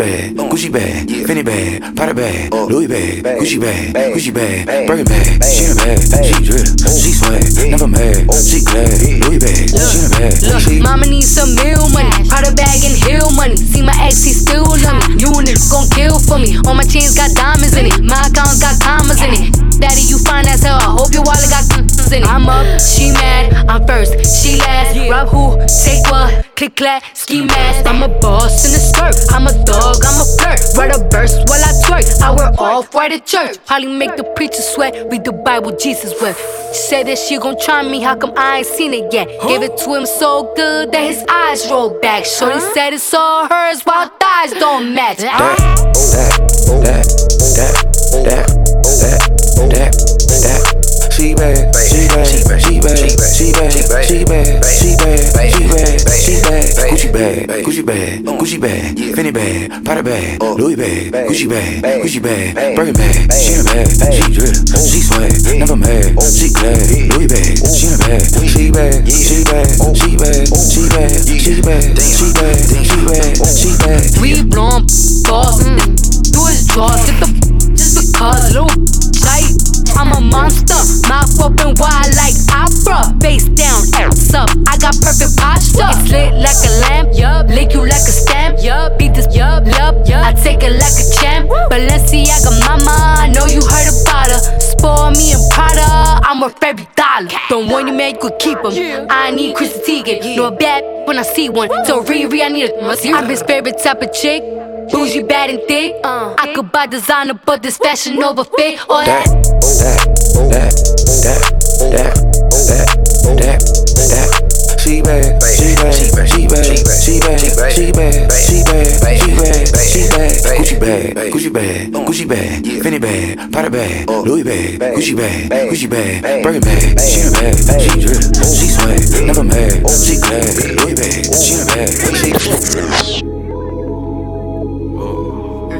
bag, Gucci bag, Fendi bag, Prada bag, Louis bag, Gucci bag, Gucci bag, Birkin bag. She in a bag, she drip, she swag, never mad, she glad. Louis bag, she in a bag. Look, mama needs some meal money, Prada bag and heel money. See my ex, he still love me. You niggas gon' kill for me. All my chains got diamonds in it, my accounts got commas in it. Daddy, you fine as hell. I hope your wallet got in it. I'm up, she mad. I'm first, she last. Rob who, take what, click clack, ski mask. I'm a boss in the skirt. I'm a dog, I'm a flirt. Write a verse while I twerk. I wear off white at church. Holly make the preacher sweat. Read the Bible, Jesus wept. She said that she gon' try me. How come I ain't seen it yet? Gave it to him so good that his eyes rolled back. Shorty said it's all hers while thighs don't match. She bad, she bad, she bad, she bad, she bad, she bad, she bad, she bad, she bad, she bad, Gucci bag, Gucci bag, Gucci bag, Fendi bag, Prada bag, Louis bag, Gucci bag, Gucci bag, Birkin bag. She in a bag, she drip, she swag, never mad, she glad. Louis bag, she in a bag, she bad, she bad, she bad, she bad, she bad, she bad, she bad, she bad. We blowin' balls, do his draws, get the just because little tight. I'm a monster, mouth open wide like opera. Face down, ass up, I got perfect posture. It's lit like a lamp, yup. Lick you like a stamp, yup. Beat this, yup, yup, yup. I take it like a champ. Balenciaga mama, I know you heard about her. Spoil me and Prada, I'm worth every dollar. Don't want you man, you could keep them. I need Chrissy Teigen, no bad when I see one. So Riri, I need a I'm his favorite type of chick. Bougie, bad and thick. I could buy designer, but this fashion over fit. All that, that. She bad, she bad, she bad, she bad, she bad, she bad, she bad, she bad, she bad, she bad. Gucci bag, Gucci bag, Gucci bag, Fendi bag, Prada bag, Louis bag, Gucci bag, Gucci bag, Birkin bag. She in a bag, she drip, she swag, never mad, she glad. Louis bag, she in a bag, she.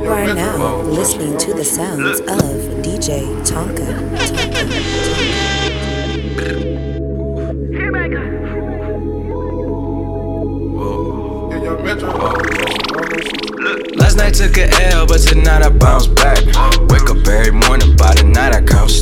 You are now listening to the sounds of DJ Tonka. Last night took an L, but tonight I bounce back. Wake up every morning, by the night I count